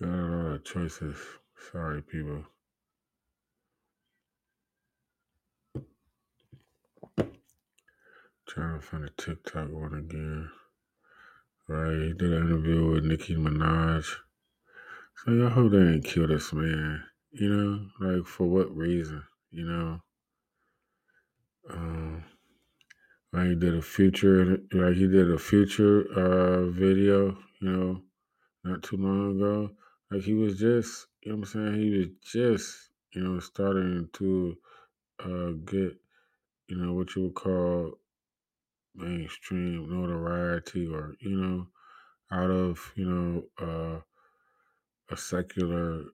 Got a lot of choices. Sorry, people. Trying to find a TikTok one again. Right, he did an interview with Nicki Minaj. So y'all hope they ain't kill this man. Like for what reason? Like he did a future, video. Not too long ago. Like he was just, he was just, starting to get, what you would call mainstream notoriety or, out of, a secular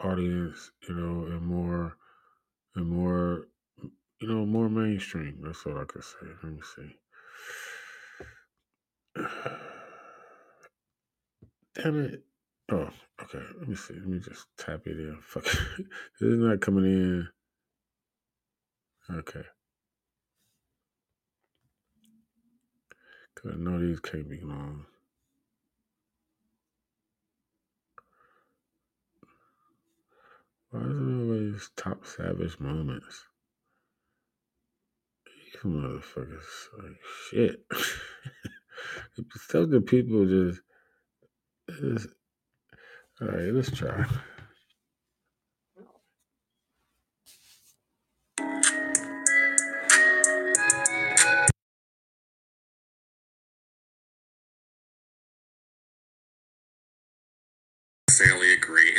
audience, and more, more mainstream. That's all I could say. Let me see. Damn it. Oh, okay. Let me see. Let me just tap it in. Fuck. This is not coming in. Okay. Because I know these can't be long. Why is it always top savage moments? These motherfuckers like shit. Stuff that people just... All right, let's try. Necessarily agree.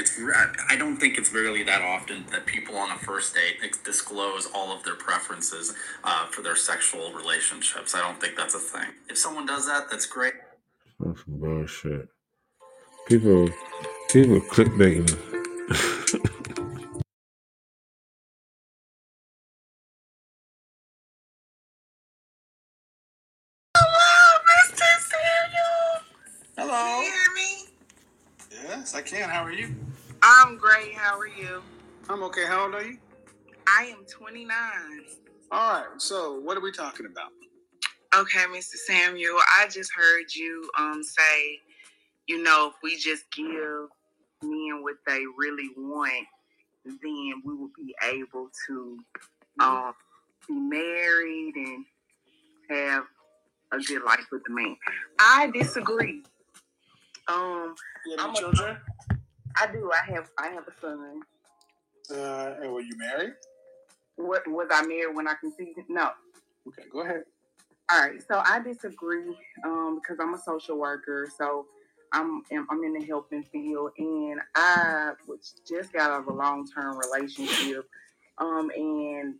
I don't think it's really that often that people on a first date disclose all of their preferences for their sexual relationships. I don't think that's a thing. If someone does that, that's great. That's some bullshit. People clickbaiting. Hello, Mr. Samuel. Hello. Can you hear me? Yes, I can. How are you? I'm great. How are you? I'm okay. How old are you? I am 29. All right. So what are we talking about? Okay, Mr. Samuel, I just heard you say... if we just give men what they really want, then we will be able to be married and have a good life with the man. I disagree. You have any children? I do. I have a son. And were you married? What was I married when I conceived? No. Okay, go ahead. All right, so I disagree because I'm a social worker, so I'm in the helping field, and I was just got out of a long-term relationship. And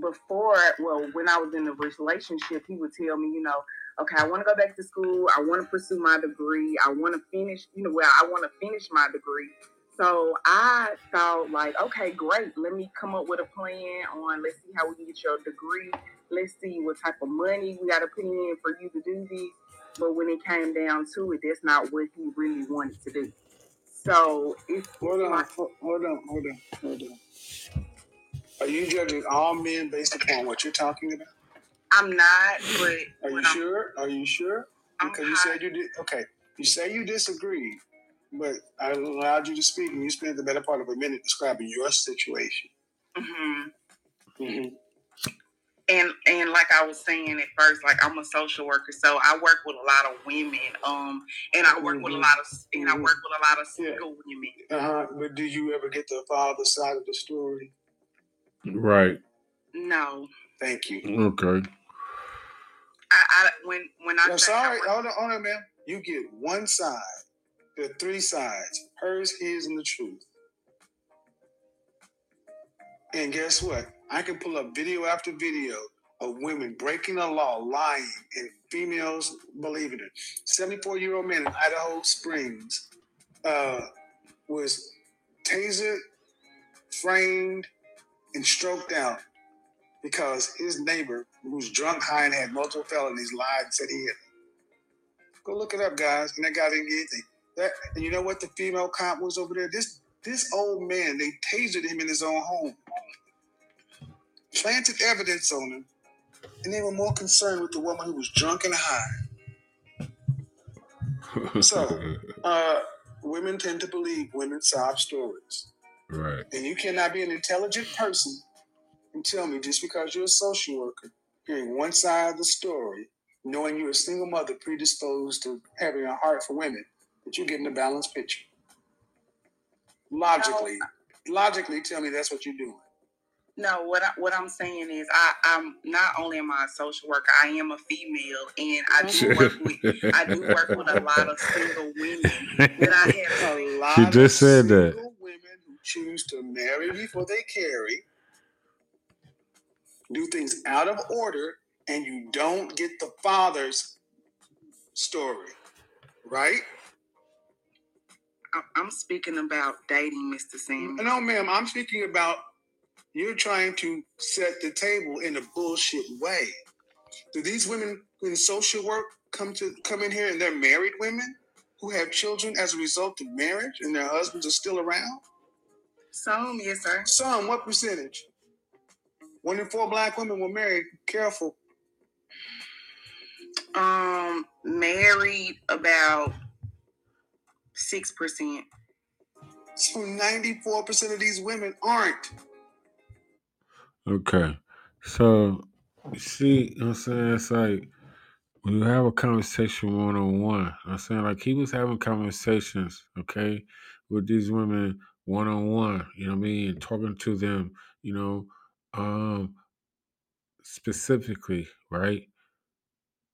before, well, when I was in the relationship, he would tell me, you know, okay, I want to go back to school. I want to pursue my degree. I want to finish, I want to finish my degree. So I thought, like, okay, great. Let me come up with a plan on, let's see how we can get your degree. Let's see what type of money we got to put in for you to do this. But when it came down to it, that's not what he really wanted to do. So it's... Hold on. Are you judging all men based upon what you're talking about? I'm not, but... Are you sure? Because you said you did... Okay, you say you disagreed, but I allowed you to speak, and you spent the better part of a minute describing your situation. Mm-hmm. Mm-hmm. And like I was saying at first, like, I'm a social worker, so I work with a lot of women, and I work with a lot of, and I work with a lot of single women. Uh-huh. But do you ever get the father side of the story? Right. No. Thank you. Okay. Hold on, ma'am. You get one side. There are three sides: hers, his, and the truth. And guess what? I can pull up video after video of women breaking the law, lying, and females believing it. 74-year-old man in Idaho Springs was tasered, framed, and stroked out because his neighbor, who's drunk, high, and had multiple felonies, lied and said he had it. Go look it up, guys. And that guy didn't get anything. And you know what? The female cop was over there. This old man, they tasered him in his own home. Planted evidence on him, and they were more concerned with the woman who was drunk and high. So, women tend to believe women's sob stories. Right. And you cannot be an intelligent person and tell me just because you're a social worker, hearing one side of the story, knowing you're a single mother predisposed to having a heart for women, that you're getting a balanced picture. Logically, tell me that's what you're doing. No, what I'm saying is I'm not only am I a social worker, I am a female, and I do work with a lot of single women. And I have a lot women who choose to marry before they carry, do things out of order, and you don't get the father's story, right? I'm speaking about dating, Mr. Sam. No, ma'am, I'm speaking about you're trying to set the table in a bullshit way. Do these women in social work come in here and they're married women who have children as a result of marriage and their husbands are still around? Some, yes, sir. Some, what percentage? 1 in 4 black women were married. Careful. Married about 6%. So 94% of these women aren't. Okay, so see, you know what I'm saying? It's like when you have a conversation 1-on-1, you know what I'm saying? Like he was having conversations, okay, with these women 1-on-1, you know what I mean? And talking to them, you know, specifically, right?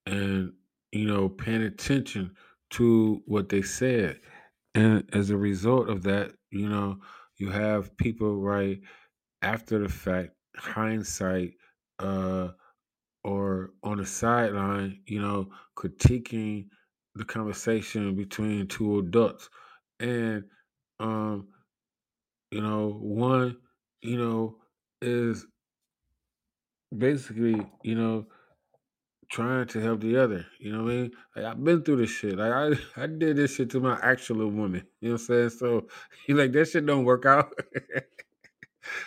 And, you know, paying attention to what they said. And as a result of that, you know, you have people, right, after the fact, hindsight, or on the sideline, you know, critiquing the conversation between two adults. And, you know, one, you know, is basically, you know, trying to help the other. You know what I mean? Like, I've been through this shit. Like I did this shit to my actual woman. You know what I'm saying? So you're like, that shit don't work out.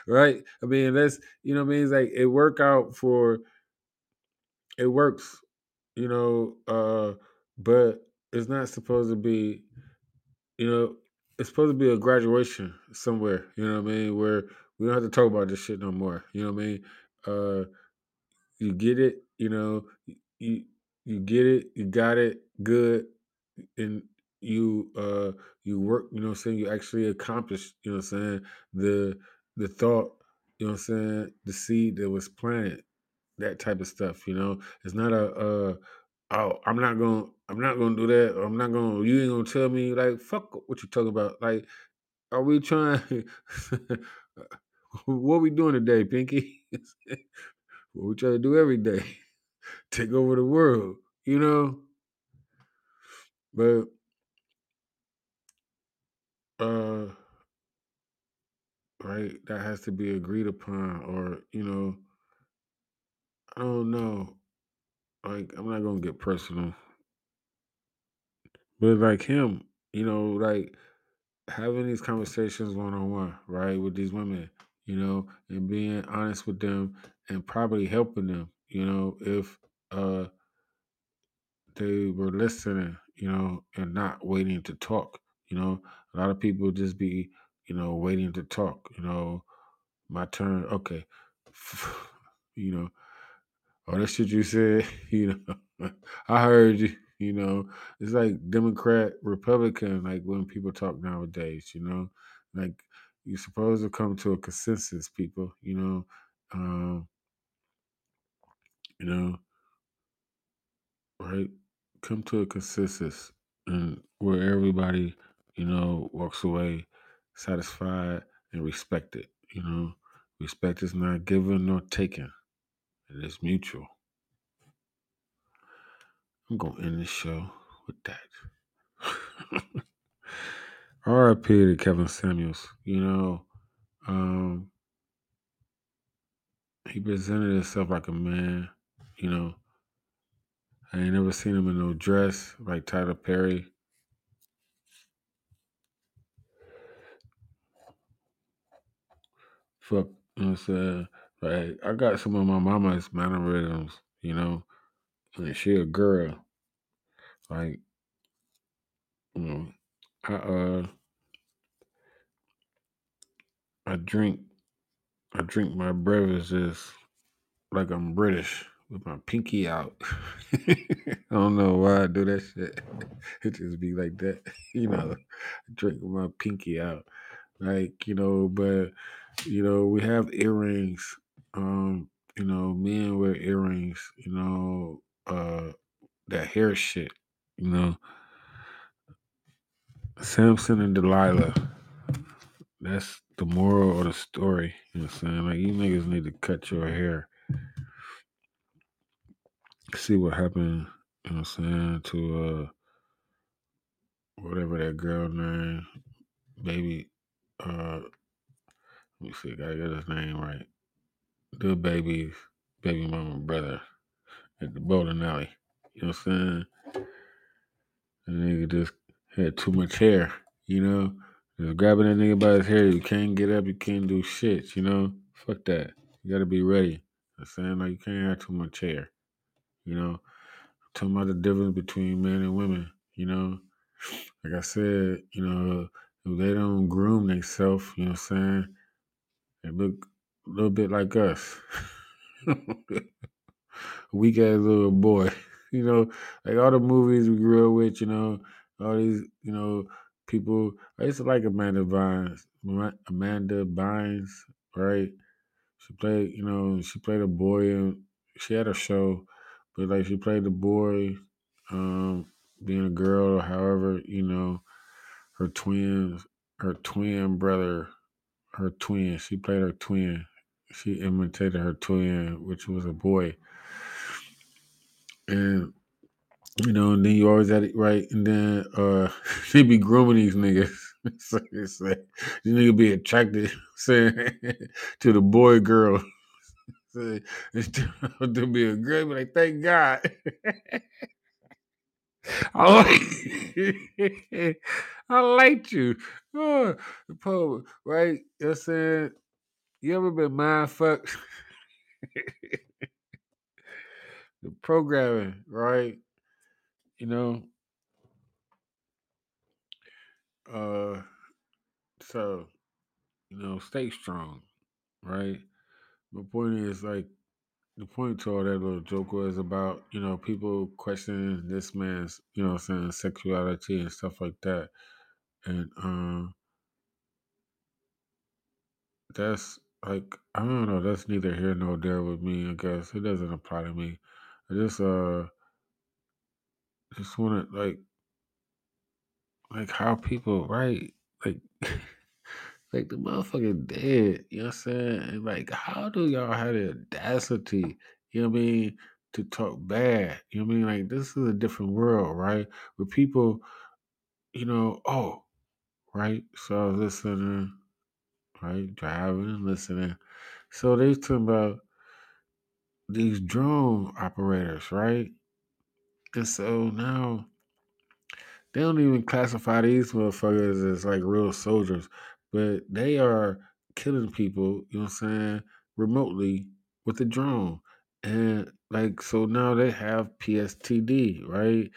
Right? I mean, that's, you know what I mean? It's like it works, you know, but it's not supposed to be, you know, it's supposed to be a graduation somewhere, you know what I mean? Where we don't have to talk about this shit no more, you know what I mean? You get it, you know, you get it, you got it good, and you work, you know what I'm saying, you actually accomplish, you know what I'm saying, the thought, you know what I'm saying, the seed that was planted, that type of stuff, you know. It's not I'm not gonna do that, or you ain't gonna tell me, like, fuck what you talking about. Like, are we trying what we doing today, Pinky? What we try to do every day. Take over the world, you know? But right, that has to be agreed upon, or, you know, I don't know. Like, I'm not gonna get personal. But like him, you know, like having these conversations one-on-one, right, with these women, you know, and being honest with them and probably helping them, you know, if they were listening, you know, and not waiting to talk, you know. A lot of people just be, you know, waiting to talk, you know, my turn, okay, you know, oh, that shit you said, you know, I heard you, you know. It's like Democrat, Republican, like when people talk nowadays, you know, like you're supposed to come to a consensus, people, you know, you know, right? Come to a consensus, and where everybody, you know, walks away satisfied and respected, you know. Respect is not given nor taken, and it's mutual. I'm going to end this show with that. RIP to Kevin Samuels. You know, he presented himself like a man, you know. I ain't never seen him in no dress like Tyler Perry. Fuck, you know what I'm saying? Like, I got some of my mama's mannerisms, you know. And she a girl. Like, you know, I drink my beverages like I'm British with my pinky out. I don't know why I do that shit. It just be like that, you know. I drink with my pinky out, like, you know. But you know, we have earrings. You know, men wear earrings. You know, that hair shit. You know, Samson and Delilah. That's the moral of the story. You know what I'm saying? Like, you niggas need to cut your hair. See what happened, you know what I'm saying, to whatever that girl name, baby, let me see, I gotta get his name right. The baby mama brother at the bowling alley. You know what I'm saying? The nigga just had too much hair, you know? Just grabbing that nigga by his hair, you can't get up, you can't do shit, you know? Fuck that. You gotta be ready. You know what I'm saying? Like, you can't have too much hair. You know, talking about the difference between men and women, you know. Like I said, you know, if they don't groom themselves, you know what I'm saying, they look a little bit like us. Weak ass little boy. You know, like all the movies we grew up with, you know, all these, you know, people. I used to like Amanda Bynes, right? She played a boy, and she had a show. But, like, she played the boy, being a girl, or however, you know, her twin brother, she played her twin. She imitated her twin, which was a boy. And, you know, and then you always had it right. And then she be grooming these niggas. So it's like, these niggas be attracted to the boy girl. To be a girl, but like, thank God. I like you. Oh, the poet, right? You know what I'm saying? You ever been mind fucked? The programming, right? You know? So, you know, stay strong, right? My point is, like, the point to all that little joke was about, you know, people questioning this man's, you know what I'm saying, sexuality and stuff like that. And that's, like, I don't know, that's neither here nor there with me, I guess. It doesn't apply to me. I just want to, like how people, right? Like, like the motherfucker dead, you know what I'm saying? And like, how do y'all have the audacity, you know what I mean, to talk bad? You know what I mean? Like, this is a different world, right? Where people, you know, oh, right? So I was listening, right? Driving and listening. So they talking about these drone operators, right? And so now they don't even classify these motherfuckers as like real soldiers, but they are killing people, you know what I'm saying, remotely with a drone. And like, so now they have PTSD, right?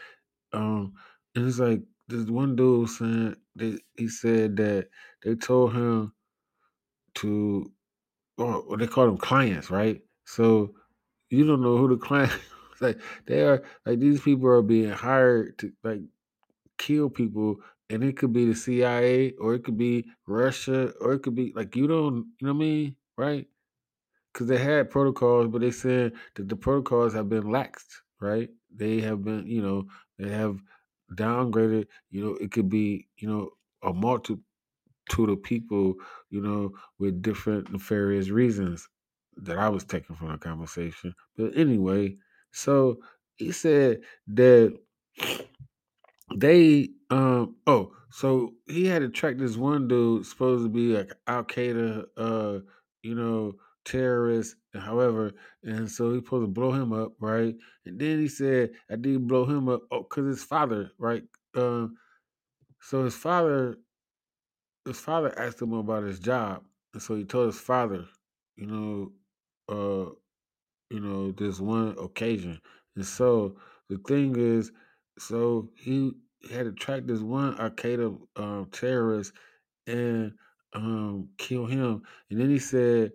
And it's like this one dude saying, he said that they told him to, or they call them clients, right? So you don't know who the client is. Like, they are, like, these people are being hired to, like, kill people, and it could be the CIA, or it could be Russia, or it could be, like, you don't, you know what I mean, right? Because they had protocols, but they said that the protocols have been laxed, right? They have been, you know, they have downgraded, you know, it could be, you know, a multitude of people, you know, with different nefarious reasons that I was taking from the conversation. But anyway, so he said that they, so he had to track this one dude supposed to be like Al-Qaeda, you know, terrorist, and however, and so he supposed to blow him up, right? And then he said, I did blow him up, oh, because his father, right? So his father asked him about his job, and so he told his father, you know, this one occasion. And so the thing is, so he had to track this one Al-Qaeda terrorist and kill him. And then he said,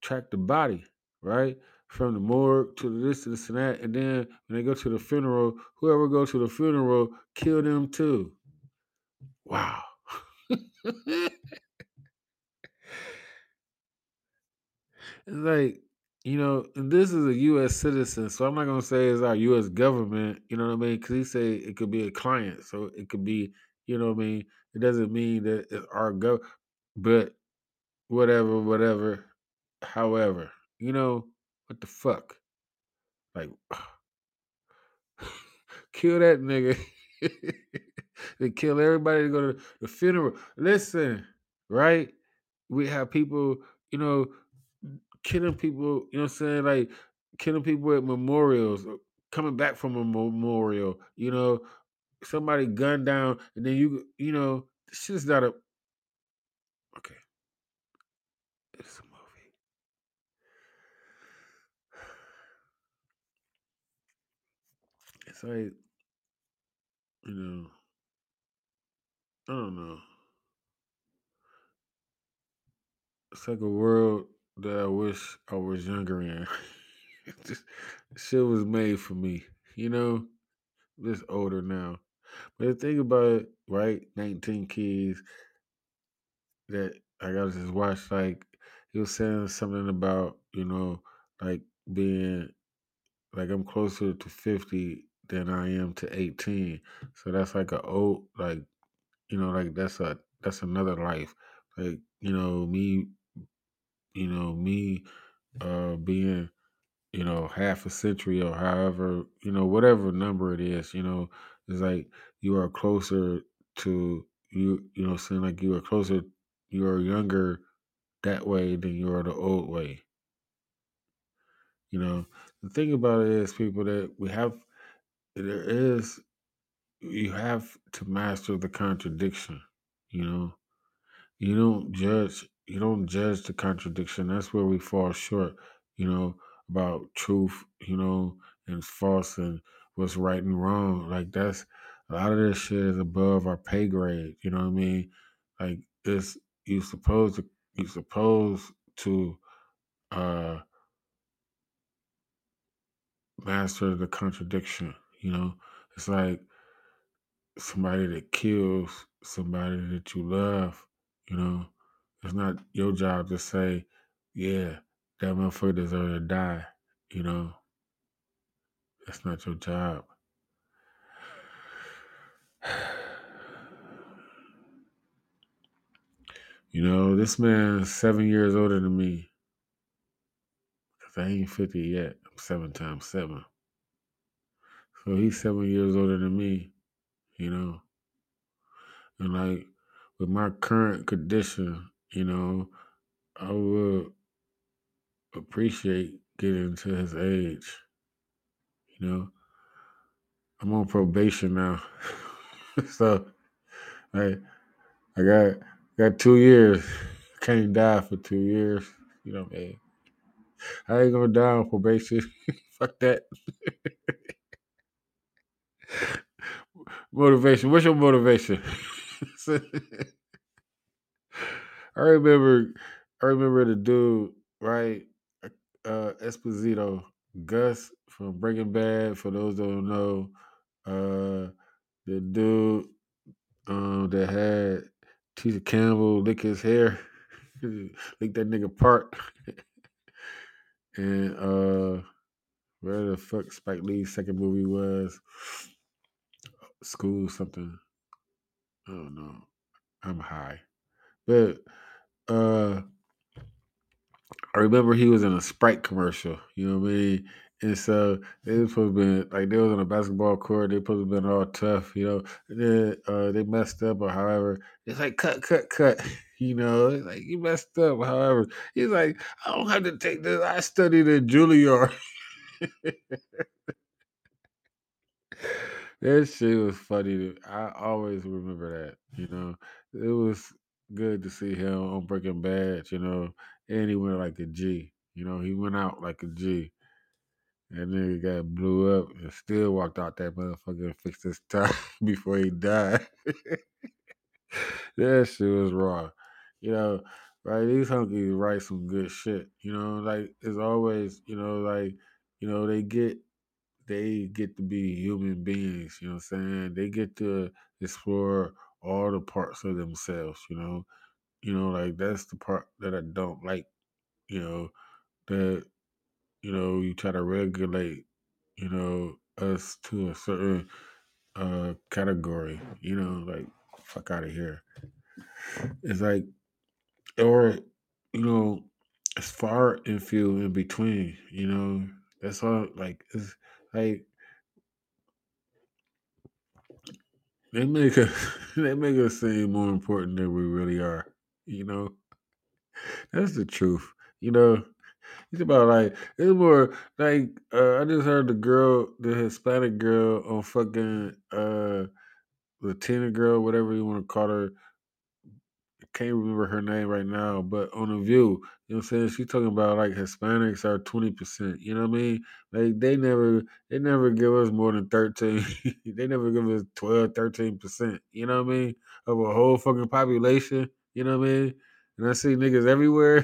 track the body, right? From the morgue to this to this and that. And then when they go to the funeral, whoever goes to the funeral, kill them too. Wow. It's like, you know, and this is a U.S. citizen, so I'm not going to say it's our U.S. government, you know what I mean? Because he say it could be a client, so it could be, you know what I mean? It doesn't mean that it's our government, but whatever, however, you know, what the fuck? Like, kill that nigga. They kill everybody to go to the funeral. Listen, right? We have people, you know, killing people, you know what I'm saying? Like, killing people at memorials, coming back from a memorial, you know, somebody gunned down, and then you know, this shit's not a, okay. It's a movie. It's like, you know, I don't know. It's like a world that I wish I was younger in. Just, shit was made for me, you know? I'm just older now. But the thing about it, right, 19 Keys, that I got to just watch, like, he was saying something about, you know, like being, like, I'm closer to 50 than I am to 18. So that's like an old, like, you know, like that's another life. Like, you know, me being, you know, half a century or however, you know, whatever number it is, you know, it's like you are closer to, you know, saying like you are closer, you are younger that way than you are the old way. You know, the thing about it is, people, that we have, there is, you have to master the contradiction, you know. You don't judge the contradiction. That's where we fall short, you know, about truth, you know, and false and what's right and wrong. Like, that's a lot of this shit is above our pay grade. You know what I mean? Like, it's, you're supposed to master of the contradiction. You know, it's like somebody that kills somebody that you love. You know, it's not your job to say, yeah, that motherfucker deserves to die. You know, that's not your job. You know, this man's 7 years older than me. Cause I ain't 50 yet. I'm 7 times 7. So he's 7 years older than me, you know. And like with my current condition, you know, I would appreciate getting to his age. You know, I'm on probation now. So like I got 2 years. Can't die for 2 years. You know what I mean? I ain't gonna die on probation. Fuck that. Motivation. What's your motivation? I remember the dude, right? Esposito, Gus from Breaking Bad. For those that don't know, the dude that had Tasha Campbell lick his hair, lick that nigga apart. And where the fuck Spike Lee's second movie was, School something. I don't know. I'm high. But I remember he was in a Sprite commercial, you know what I mean? And so they were supposed to be, like, they was on a basketball court. They supposed to have been all tough, you know. And then they messed up or however. It's like, cut. You know, it's like, you messed up or however. He's like, I don't have to take this. I studied at Juilliard. That shit was funny. I always remember that, you know. It was good to see him on Breaking Bad, you know. And he went like a G. You know, he went out like a G. And then he got blew up and still walked out that motherfucker and fixed his tie before he died. That shit was raw. You know, right? These hunkies write some good shit. You know, like, it's always, you know, like, you know, they get to be human beings, you know what I'm saying? They get to explore all the parts of themselves, you know? You know, like, that's the part that I don't like, you know, that, you know, you try to regulate, you know, us to a certain category, you know, like, fuck out of here. It's like, or, you know, it's far and few in between, you know? That's all, like, it's like, they make us seem more important than we really are, you know? That's the truth, you know? It's about like, it's more like, I just heard the Hispanic girl on fucking Latina girl, whatever you want to call her. I can't remember her name right now, but on The View, you know what I'm saying? She's talking about like Hispanics are 20%, you know what I mean? Like they never give us more than 13. They never give us 12, 13%, you know what I mean? Of a whole fucking population, you know what I mean? And I see niggas everywhere.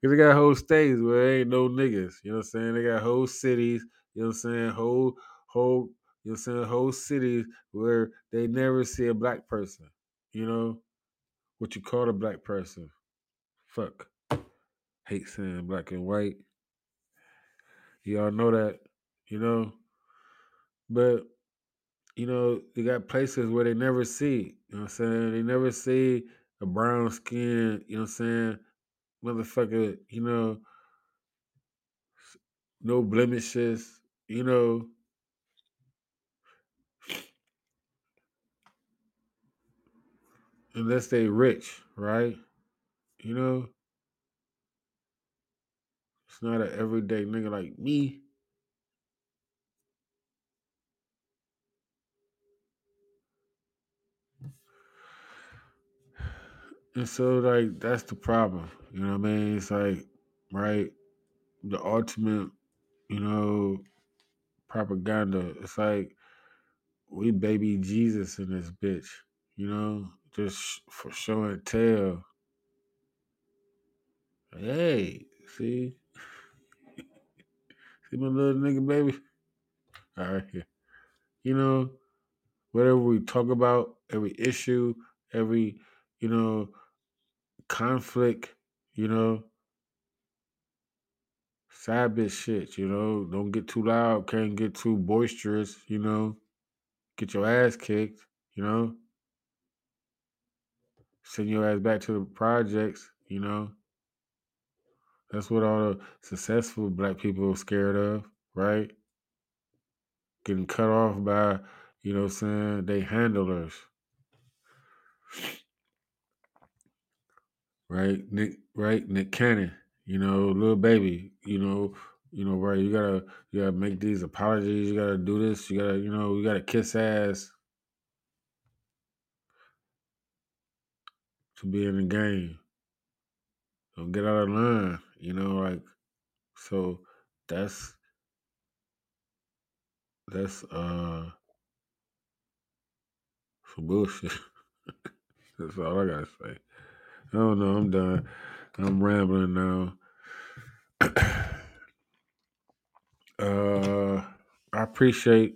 Cause they got whole states where there ain't no niggas, you know what I'm saying? They got whole cities, you know what I'm saying? Whole you know what I'm saying? Whole cities where they never see a black person, you know? What you call a black person. Fuck. Hate saying black and white. Y'all know that, you know? But, you know, they got places where they never see, you know what I'm saying? They never see a brown skin, you know what I'm saying? Motherfucker, you know, no blemishes, you know. Unless they rich, right? You know, it's not an everyday nigga like me. And so, like, that's the problem. You know what I mean? It's like, right, the ultimate, you know, propaganda. It's like, we baby Jesus in this bitch, you know, just for show and tell. Hey, see? See my little nigga, baby? All right, here. You know, whatever we talk about, every issue, every, you know, conflict, you know, side bitch shit, you know, don't get too loud, can't get too boisterous, you know, get your ass kicked, you know, send your ass back to the projects, you know. That's what all the successful black people are scared of, right? Getting cut off by, you know what I'm saying, they handlers. Right? Nick Cannon, you know, Lil Baby, you know, right, you gotta make these apologies, you gotta do this, you gotta kiss ass to be in the game. Don't get out of line, you know, like, so that's some bullshit. That's all I gotta say. I don't know, I'm done. I'm rambling now. I appreciate,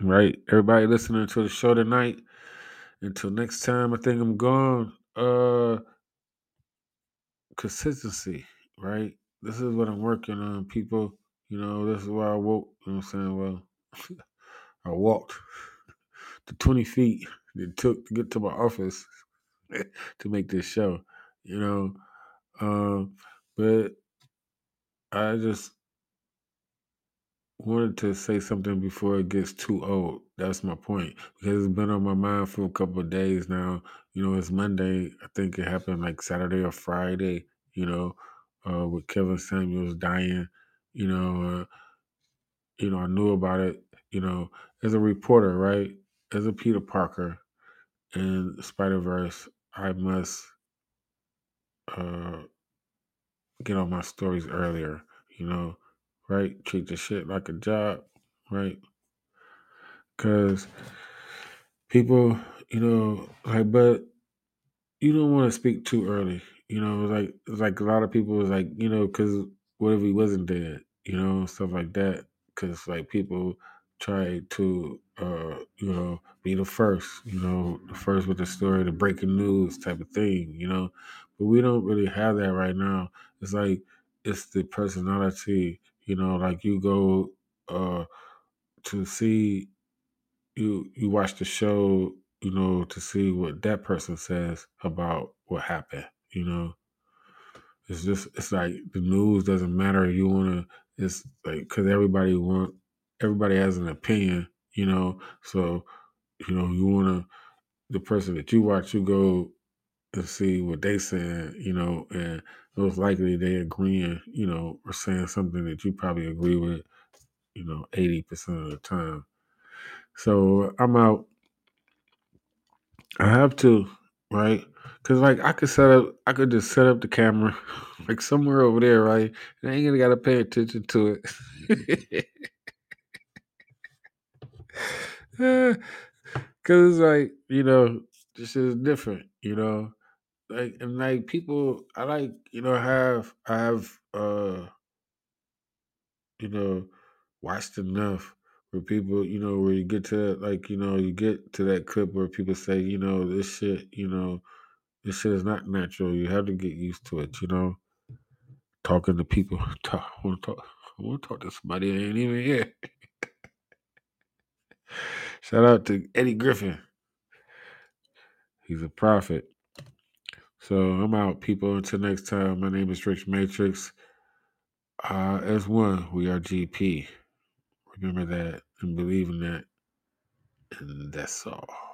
right, everybody listening to the show tonight. Until next time, I think I'm gone. Consistency, right? This is what I'm working on, people. You know, this is why I woke, you know what I'm saying? Well, I walked the 20 feet it took to get to my office to make this show, you know. But I just wanted to say something before it gets too old. That's my point, because it's been on my mind for a couple of days now. You know, it's Monday. I think it happened like Saturday or Friday, you know, with Kevin Samuels dying. You know, I knew about it, you know, as a reporter, right? As a Peter Parker in Spider-Verse, I must get on my stories earlier, you know, right? Treat the shit like a job, right? Because people, you know, like, but you don't want to speak too early, you know, like, it's like a lot of people was like, you know, because what if he wasn't dead, you know, stuff like that, because, like, people try to, you know, be the first, you know, the first with the story, the breaking news type of thing, you know, but we don't really have that right now. It's like, it's the personality, you know, like you go to see, you watch the show, you know, to see what that person says about what happened, you know. It's just, it's like the news doesn't matter. You want to, it's like, because everybody has an opinion, you know. So, you know, you want to, the person that you watch, you go and see what they saying, you know, and most likely they agreeing, you know, or saying something that you probably agree with, you know, 80% of the time. So I'm out. I have to, right? Because, like, I could just set up the camera, like, somewhere over there, right? And I ain't going to got to pay attention to it. Because it's like, you know, this is different, you know? Like, and, like, people, I like, you know, I have you know, watched enough where people, you know, where you get to, like, you know, you get to that clip where people say, you know, this shit, you know, this shit is not natural. You have to get used to it, you know? Talking to people. I want to talk to somebody that ain't even here. Shout out to Eddie Griffin. He's a prophet. So I'm out, people. Until next time, my name is Rich Matrix. As one, we are GP. Remember that and believe in that. And that's all.